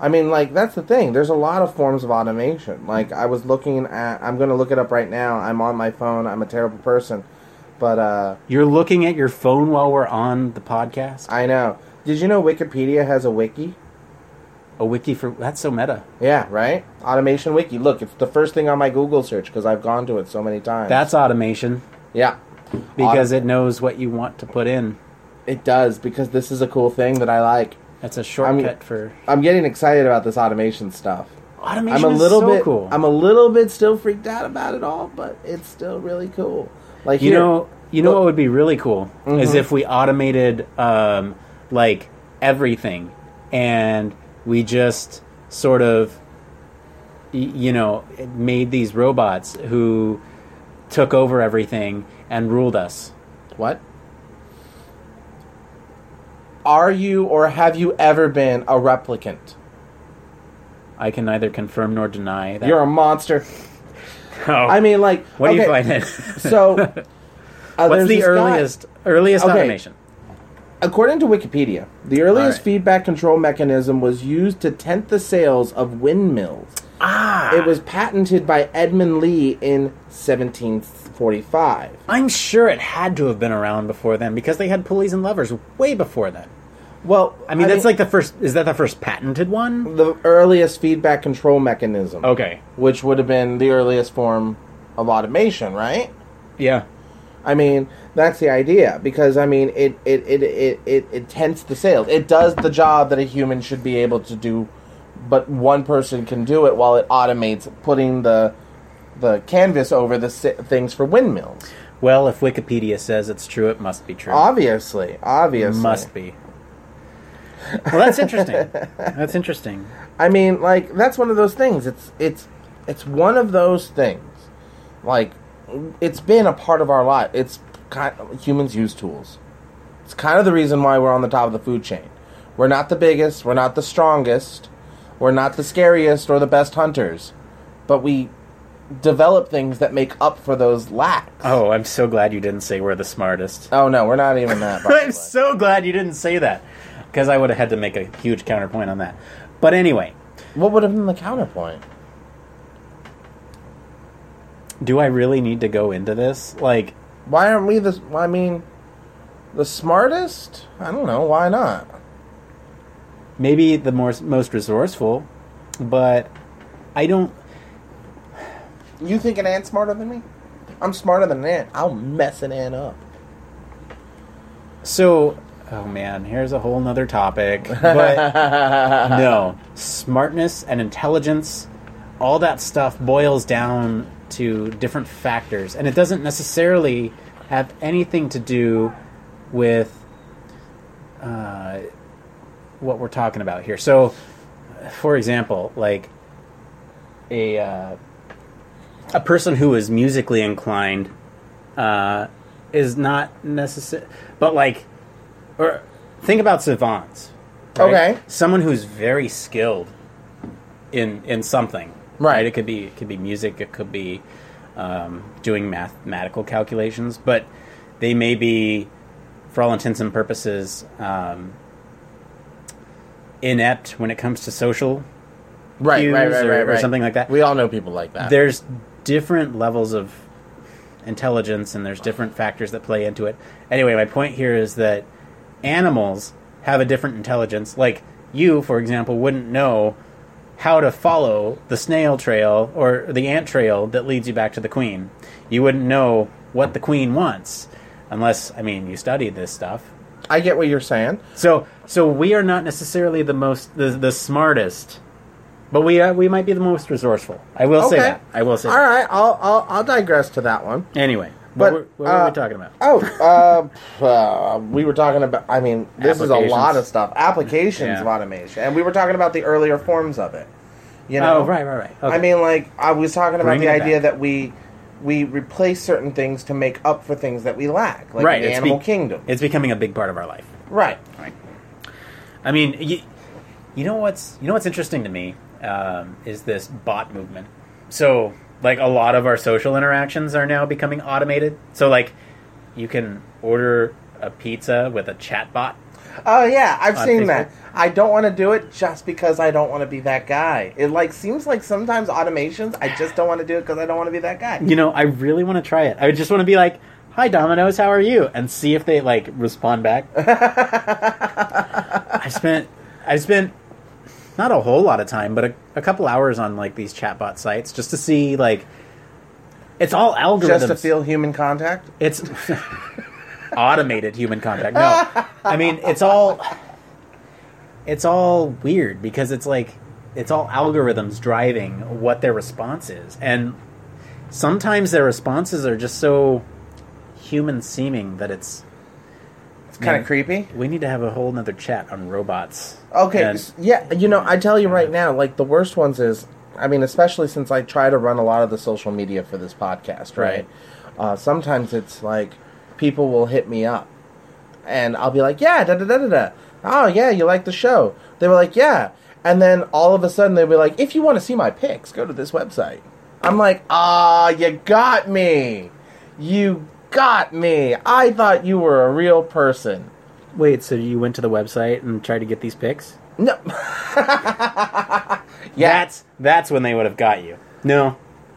I mean, like, that's the thing. There's a lot of forms of automation. Like, I was looking at... I'm going to look it up right now. I'm on my phone. I'm a terrible person. But, uh... You're looking at your phone while we're on the podcast? I know. Did you know Wikipedia has a wiki? A wiki for... That's so meta. Yeah, right? Automation wiki. Look, it's the first thing on my Google search because I've gone to it so many times. That's automation. Yeah. Because Auto- it knows what you want to put in. It does, because this is a cool thing that I like. That's a shortcut I'm, for... I'm getting excited about this automation stuff. Automation I'm a little is so bit, cool. I'm a little bit still freaked out about it all, but it's still really cool. Like You here, know You know look, what would be really cool? Mm-hmm. Is if we automated, um, like, everything. And... We just sort of, you know, made these robots who took over everything and ruled us. What? Are you or have you ever been a replicant? I can neither confirm nor deny that. You're a monster. I mean, like... What okay, do you find it? So... Uh, What's the earliest guy, earliest okay, automation? According to Wikipedia, the earliest right. feedback control mechanism was used to tent the sails of windmills. Ah! It was patented by Edmund Lee in seventeen forty-five. I'm sure it had to have been around before then, because they had pulleys and levers way before then. Well, I mean, I that's mean, like the first... Is that the first patented one? The earliest feedback control mechanism. Okay. Which would have been the earliest form of automation, right? Yeah. I mean, that's the idea. Because, I mean, it, it, it, it, it, it tents the sails. It does the job that a human should be able to do, but one person can do it while it automates putting the the canvas over the si- things for windmills. Well, if Wikipedia says it's true, it must be true. Obviously. Obviously. Must be. Well, that's interesting. That's interesting. I mean, like, that's one of those things. It's it's it's one of those things. Like, it's been a part of our life. It's kind of, humans use tools. It's kind of the reason why we're on the top of the food chain. We're not the biggest. We're not the strongest. We're not the scariest or the best hunters. But we develop things that make up for those lacks. Oh, I'm so glad you didn't say we're the smartest. Oh, no, we're not even that. I'm so glad you didn't say that. Because I would have had to make a huge counterpoint on that. But anyway. What would have been the counterpoint? Do I really need to go into this? Like... Why aren't we the... I mean... The smartest? I don't know. Why not? Maybe the more, most resourceful. But... I don't... You think an ant's smarter than me? I'm smarter than an ant. I'll mess an ant up. So... Oh, man, here's a whole nother topic. But no, smartness and intelligence, all that stuff boils down to different factors. And it doesn't necessarily have anything to do with uh, what we're talking about here. So, for example, like a, uh, a person who is musically inclined uh, is not necessary, but like... Or think about savants. Right? Okay. Someone who's very skilled in in something. Right. right? It could be it could be music. It could be um, doing mathematical calculations. But they may be, for all intents and purposes, um, inept when it comes to social right, cues right, right, or, right, right. or something like that. We all know people like that. There's different levels of intelligence, and there's different factors that play into it. Anyway, my point here is that animals have a different intelligence. Like, you, for example, wouldn't know how to follow the snail trail or the ant trail that leads you back to the queen. You wouldn't know what the queen wants unless, I mean, you studied this stuff. I get what you're saying. So so we are not necessarily the most the, the smartest, but we are, we might be the most resourceful. I will okay. say that. I will say All that. All right, I'll, I'll, I'll digress to that one. Anyway. But, what, were, what uh, were we talking about? Oh, uh, uh, we were talking about, I mean, this is a lot of stuff. Applications yeah. of automation. And we were talking about the earlier forms of it. You know? Oh, right, right, right. Okay. I mean, like, I was talking about Bring the idea back. that we we replace certain things to make up for things that we lack. Like right. the it's animal be- kingdom. It's becoming a big part of our life. Right. Right. I mean, you, you know what's you know what's interesting to me um, is this bot movement. So... Like, a lot of our social interactions are now becoming automated. So, like, you can order a pizza with a chat bot. Oh, yeah. I've seen Facebook. that. I don't want to do it just because I don't want to be that guy. It, like, seems like sometimes automations, I just don't want to do it because I don't want to be that guy. You know, I really want to try it. I just want to be like, hi, Domino's, how are you? And see if they, like, respond back. I spent... I spent... Not a whole lot of time, but a, a couple hours on, like, these chatbot sites just to see, like... It's all algorithms. Just to feel human contact? It's... automated human contact. No. I mean, it's all... It's all weird because it's, like... It's all algorithms driving what their response is. And sometimes their responses are just so human-seeming that it's... kind of creepy. We need to have a whole nother chat on robots. Okay, and, yeah, you know, I tell you right now, like, the worst ones is, I mean, especially since I try to run a lot of the social media for this podcast, right? right. Uh, sometimes it's, like, people will hit me up, and I'll be like, yeah, da-da-da-da-da. Oh, yeah, you like the show. They were like, yeah. And then all of a sudden they'll be like, if you want to see my pics, go to this website. I'm like, ah, you got me. You got me. I thought you were a real person. Wait, so you went to the website and tried to get these pics? No. yeah. That's, that's when they would have got you. No.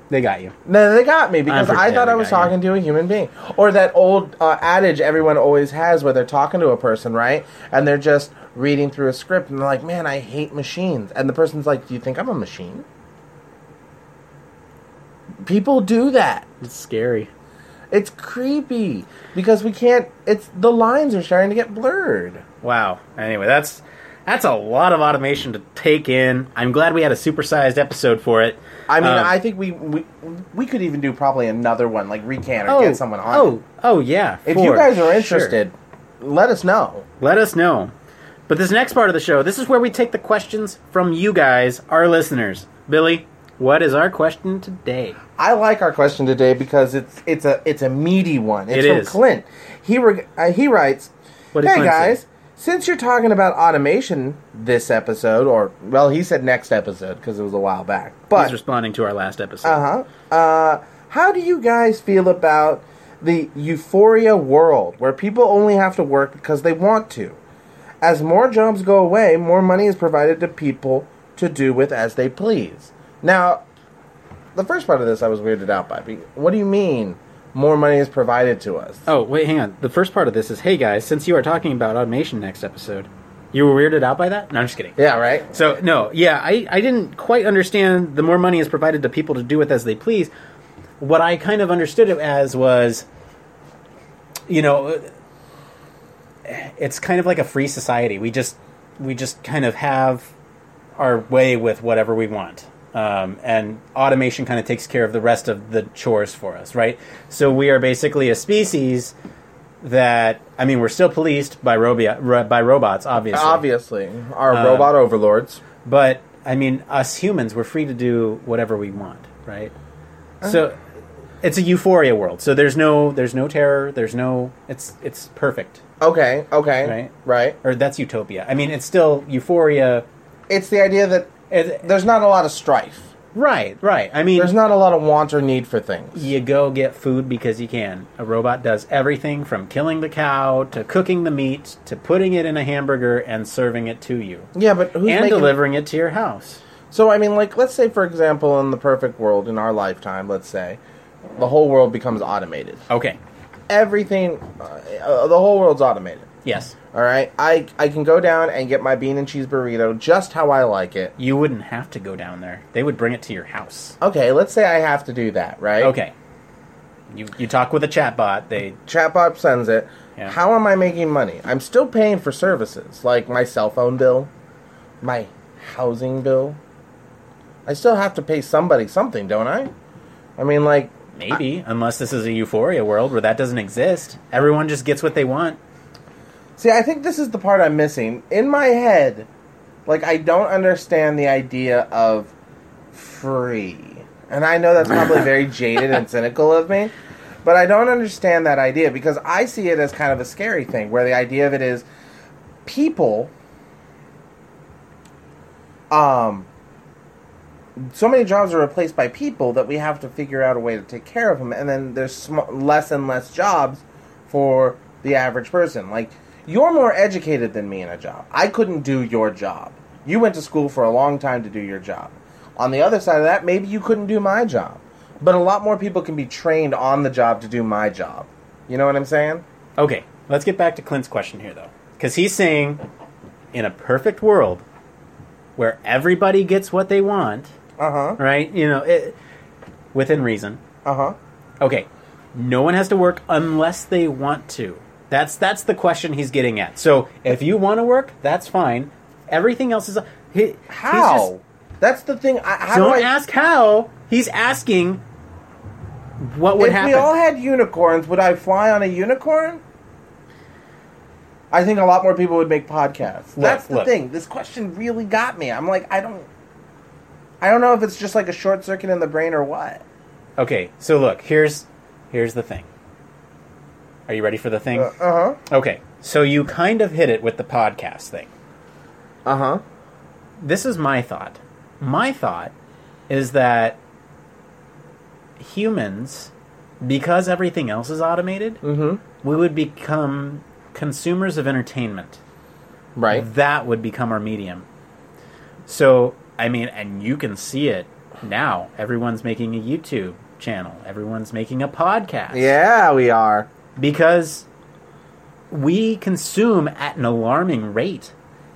They got you. No, they got me because I thought I was talking you. to a human being. Or that old uh, adage everyone always has where they're talking to a person, right? And they're just reading through a script and they're like, man, I hate machines. And the person's like, do you think I'm a machine? People do that. It's scary. It's creepy because we can't, it's, the lines are starting to get blurred. Wow. Anyway, that's... That's a lot of automation to take in. I'm glad we had a supersized episode for it. I mean, um, I think we, we we could even do probably another one, like recant or oh, get someone on. Oh, oh yeah. If you guys are interested, sure. let us know. Let us know. But this next part of the show, this is where we take the questions from you guys, our listeners. Billy, what is our question today? I like our question today because it's it's a it's a meaty one. It's it from is. Clint. He re- uh, he writes, what "Hey Clint guys." Say? Since you're talking about automation this episode, or, well, he said next episode, because it was a while back. But, he's responding to our last episode. Uh-huh. Uh, how do you guys feel about the euphoria world, where people only have to work because they want to? As more jobs go away, more money is provided to people to do with as they please. Now, the first part of this I was weirded out by. What do you mean? More money is provided to us. Oh, wait, hang on. The first part of this is, hey, guys, since you are talking about automation next episode, you were weirded out by that? No, I'm just kidding. Yeah, right? So, no, yeah, I, I didn't quite understand the more money is provided to people to do with as they please. What I kind of understood it as was, you know, it's kind of like a free society. We just, we just kind of have our way with whatever we want. Um, and automation kind of takes care of the rest of the chores for us, right? So we are basically a species that, I mean, we're still policed by robi- by robots, obviously. Obviously. Our um, robot overlords. But, I mean, us humans, we're free to do whatever we want, right? Uh. So it's a euphoria world. So there's no there's no terror. There's no... It's it's perfect. Okay, okay. Right? Right. Or that's utopia. I mean, it's still euphoria. It's the idea that It, there's not a lot of strife. Right, right. I mean... There's not a lot of want or need for things. You go get food because you can. A robot does everything from killing the cow to cooking the meat to putting it in a hamburger and serving it to you. Yeah, but who's And making... delivering it to your house. So, I mean, like, let's say, for example, in the perfect world, in our lifetime, let's say, the whole world becomes automated. Okay. Everything... Uh, the whole world's automated. Yes. All right, I I can go down and get my bean and cheese burrito just how I like it. You wouldn't have to go down there. They would bring it to your house. Okay, let's say I have to do that, right? Okay. You you talk with a chatbot. They chatbot sends it. Yeah. How am I making money? I'm still paying for services, like my cell phone bill, my housing bill. I still have to pay somebody something, don't I? I mean, like... Maybe, I, unless this is a euphoria world where that doesn't exist. Everyone just gets what they want. See, I think this is the part I'm missing. In my head, like, I don't understand the idea of free. And I know that's probably very jaded and cynical of me, but I don't understand that idea because I see it as kind of a scary thing, where the idea of it is people, um, so many jobs are replaced by people that we have to figure out a way to take care of them, and then there's sm- less and less jobs for the average person. Like, you're more educated than me in a job. I couldn't do your job. You went to school for a long time to do your job. On the other side of that, maybe you couldn't do my job. But a lot more people can be trained on the job to do my job. You know what I'm saying? Okay, let's get back to Clint's question here, though. Because he's saying, in a perfect world, where everybody gets what they want, uh-huh. right? You know, it, within reason. Uh-huh. Okay, no one has to work unless they want to. That's that's the question he's getting at. So if you want to work, that's fine. Everything else is he, how. Just, that's the thing. I, how don't do I, ask how. He's asking what would if happen. If we all had unicorns, would I fly on a unicorn? I think a lot more people would make podcasts. Look, that's the look. thing. This question really got me. I'm like, I don't, I don't know if it's just like a short circuit in the brain or what. Okay, so look, here's here's the thing. Are you ready for the thing? Uh huh. Okay, so you kind of hit it with the podcast thing. Uh huh. This is my thought. My thought is that humans, because everything else is automated, mm-hmm. we would become consumers of entertainment. Right. That would become our medium. So, I mean, and you can see it now. Everyone's making a YouTube channel. Everyone's making a podcast. Yeah, we are. Because we consume at an alarming rate.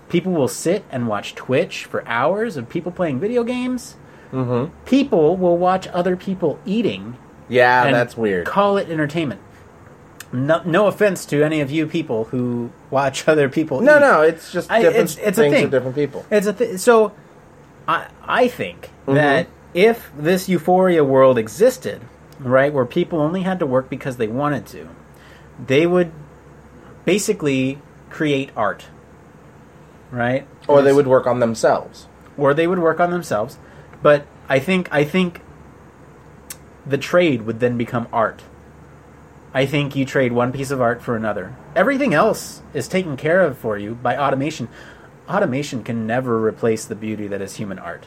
People will sit and watch Twitch for hours of people playing video games. Mm-hmm. People will watch other people eating. Yeah, that's weird. Call it entertainment. No, no offense to any of you people who watch other people no, eat. No, no, it's just different I, it's, it's things thing. With different people. It's a thi- so I I think mm-hmm. that if this euphoria world existed, right, where people only had to work because they wanted to, they would basically create art, right? Or they would work on themselves. Or they would work on themselves. But I think I think the trade would then become art. I think you trade one piece of art for another. Everything else is taken care of for you by automation. Automation can never replace the beauty that is human art.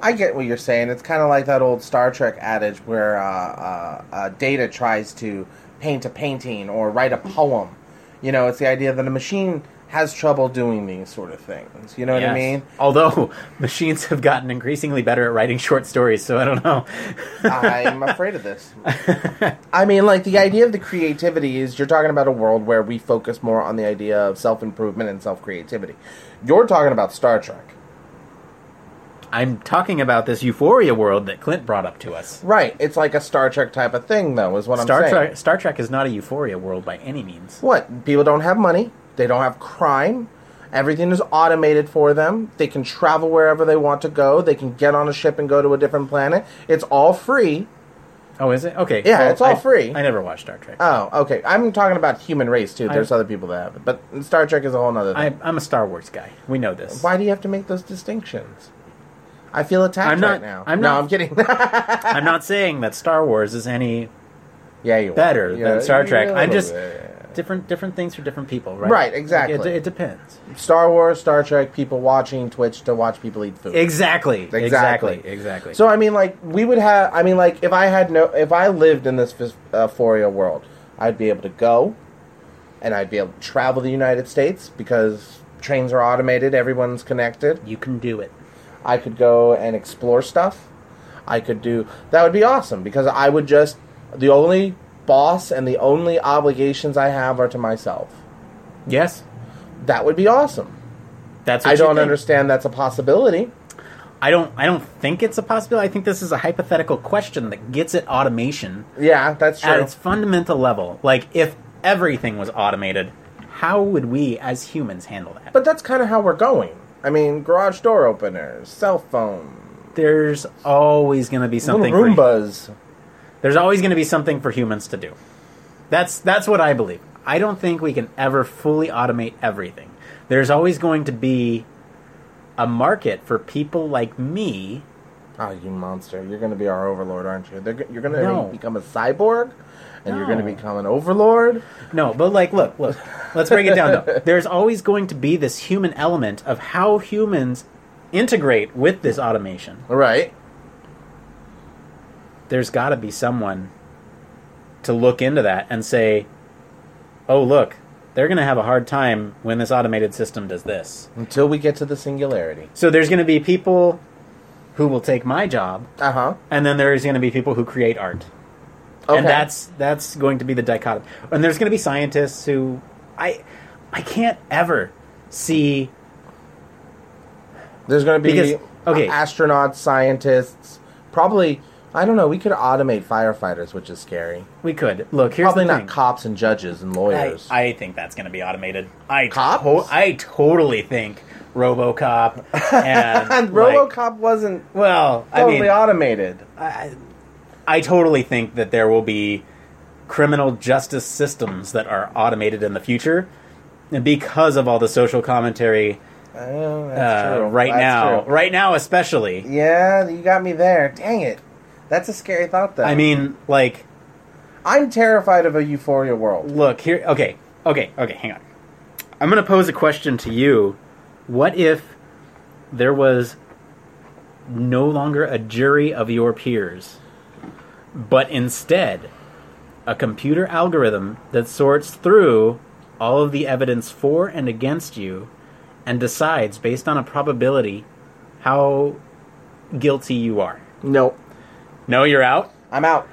I get what you're saying. It's kind of like that old Star Trek adage where uh, uh, uh, Data tries to paint a painting or write a poem. You know, it's the idea that a machine has trouble doing these sort of things. You know yes. what I mean? Although, machines have gotten increasingly better at writing short stories, so I don't know. I'm afraid of this. I mean, like, the idea of the creativity is you're talking about a world where we focus more on the idea of self-improvement and self-creativity. You're talking about Star Trek. I'm talking about this euphoria world that Clint brought up to us. Right. It's like a Star Trek type of thing, though, is what Star I'm saying. Tre- Star Trek is not a euphoria world by any means. What? People don't have money. They don't have crime. Everything is automated for them. They can travel wherever they want to go. They can get on a ship and go to a different planet. It's all free. Oh, is it? Okay. Yeah, well, it's all I, free. I never watched Star Trek. Oh, okay. I'm talking about human race, too. There's I'm, other people that have it. But Star Trek is a whole other thing. I, I'm a Star Wars guy. We know this. Why do you have to make those distinctions? I feel attacked I'm not, right now. I'm no, not, I'm kidding. I'm not saying that Star Wars is any yeah, you better you know, than Star Trek. You know, I'm just... Bit. Different different things for different people, right? Right, exactly. Like it, it depends. Star Wars, Star Trek, people watching Twitch to watch people eat food. Exactly, exactly, exactly. So I mean, like we would have. I mean, like if I had no, if I lived in this euphoria world, I'd be able to go, and I'd be able to travel the United States because trains are automated. Everyone's connected. You can do it. I could go and explore stuff. I could do that. Would be awesome because I would just the only. boss and the only obligations I have are to myself. Yes. That would be awesome. That's what I don't think. understand that's a possibility. I don't I don't think it's a possibility. I think this is a hypothetical question that gets at automation. Yeah, that's true. At its fundamental level. Like if everything was automated, how would we as humans handle that? But that's kind of how we're going. I mean, garage door openers, cell phone. There's always going to be something little Roombas. For There's always going to be something for humans to do. That's that's what I believe. I don't think we can ever fully automate everything. There's always going to be a market for people like me. Oh, you monster. You're going to be our overlord, aren't you? They're, you're going to no. become a cyborg, and no. you're going to become an overlord. No, but like, look, look. Let's break it down, though. There's always going to be this human element of how humans integrate with this automation. Right. There's got to be someone to look into that and say, oh, look, they're going to have a hard time when this automated system does this. Until we get to the singularity. So there's going to be people who will take my job, uh-huh. and then there's going to be people who create art. Okay. And that's that's going to be the dichotomy. And there's going to be scientists who... I I can't ever see... There's going to be because, okay. astronauts, scientists, probably... I don't know. We could automate firefighters, which is scary. We could. Look, here's Probably the thing. Probably not cops and judges and lawyers. I, I think that's going to be automated. I cops? To- I totally think RoboCop and... and RoboCop like, wasn't well, totally I mean, automated. I, I totally think that there will be criminal justice systems that are automated in the future because of all the social commentary... Oh, that's uh, true. Right that's now. True. Right now, especially. Yeah, you got me there. Dang it. That's a scary thought, though. I mean, like... I'm terrified of a euphoria world. Look, here... Okay, okay, okay, hang on. I'm going to pose a question to you. What if there was no longer a jury of your peers? but instead a computer algorithm that sorts through all of the evidence for and against you and decides, based on a probability, how guilty you are. No. No, you're out? I'm out.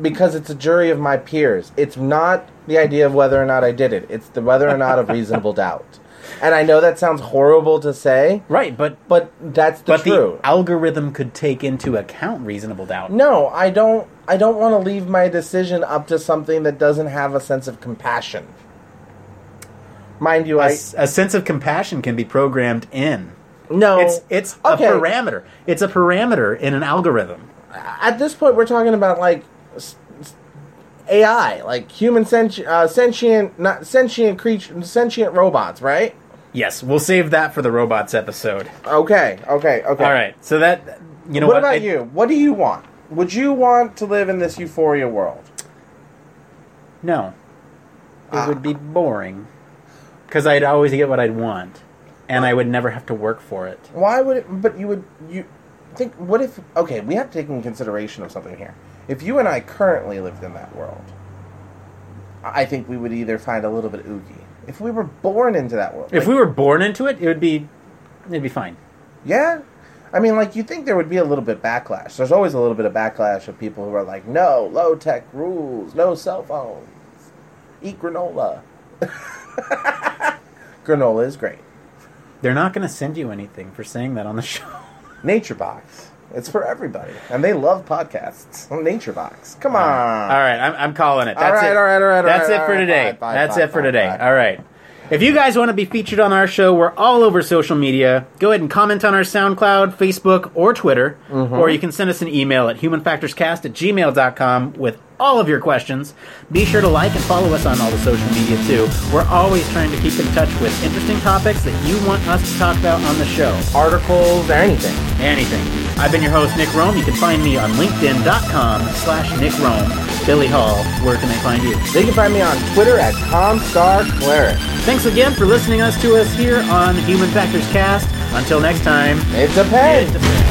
Because it's a jury of my peers. It's not the idea of whether or not I did it. It's the whether or not of reasonable doubt. And I know that sounds horrible to say. Right, but... But that's the truth. But the algorithm could take into account reasonable doubt. No, I don't... I don't want to leave my decision up to something that doesn't have a sense of compassion. Mind you, I... A, a sense of compassion can be programmed in. No. It's it's okay. a parameter. It's a parameter in an algorithm. At this point, we're talking about, like... A I, like human senti- uh, sentient, not sentient creature, sentient robots, right? Yes, we'll save that for the robots episode. Okay, okay, okay. All right, so that you know. What, what about I, you? What do you want? Would you want to live in this euphoria world? No, it ah. would be boring because I'd always get what I'd want, and I would never have to work for it. Why would it? But you would you think? What if? Okay, we have to take into consideration of something here. If you and I currently lived in that world, I think we would either find a little bit oogie. If we were born into that world. If like, we were born into it, it would be it'd be fine. Yeah? I mean, like, you think there would be a little bit of backlash. There's always a little bit of backlash of people who are like, no, low-tech rules, no cell phones, eat granola. Granola is great. They're not going to send you anything for saying that on the show. Nature Box. It's for everybody. And they love podcasts. Nature Box. Come on. All right. I'm, I'm calling it. That's all right, it. All right. All right. All That's right. That's it for today. Bye, bye, That's bye, it bye, for today. Bye. All right. If you guys want to be featured on our show, we're all over social media. Go ahead and comment on our SoundCloud, Facebook, or Twitter. Mm-hmm. Or you can send us an email at human factors cast at gmail dot com with all of your questions. Be sure to like and follow us on all the social media, too. We're always trying to keep in touch with interesting topics that you want us to talk about on the show. Articles, anything. Anything. I've been your host, Nick Rome. You can find me on linkedin.com slash Nick Rome. Billy Hall, where can they find you? They can find me on Twitter at ComStarCleric. Thanks again for listening us to us here on Human Factors Cast. Until next time, it depends. It depends.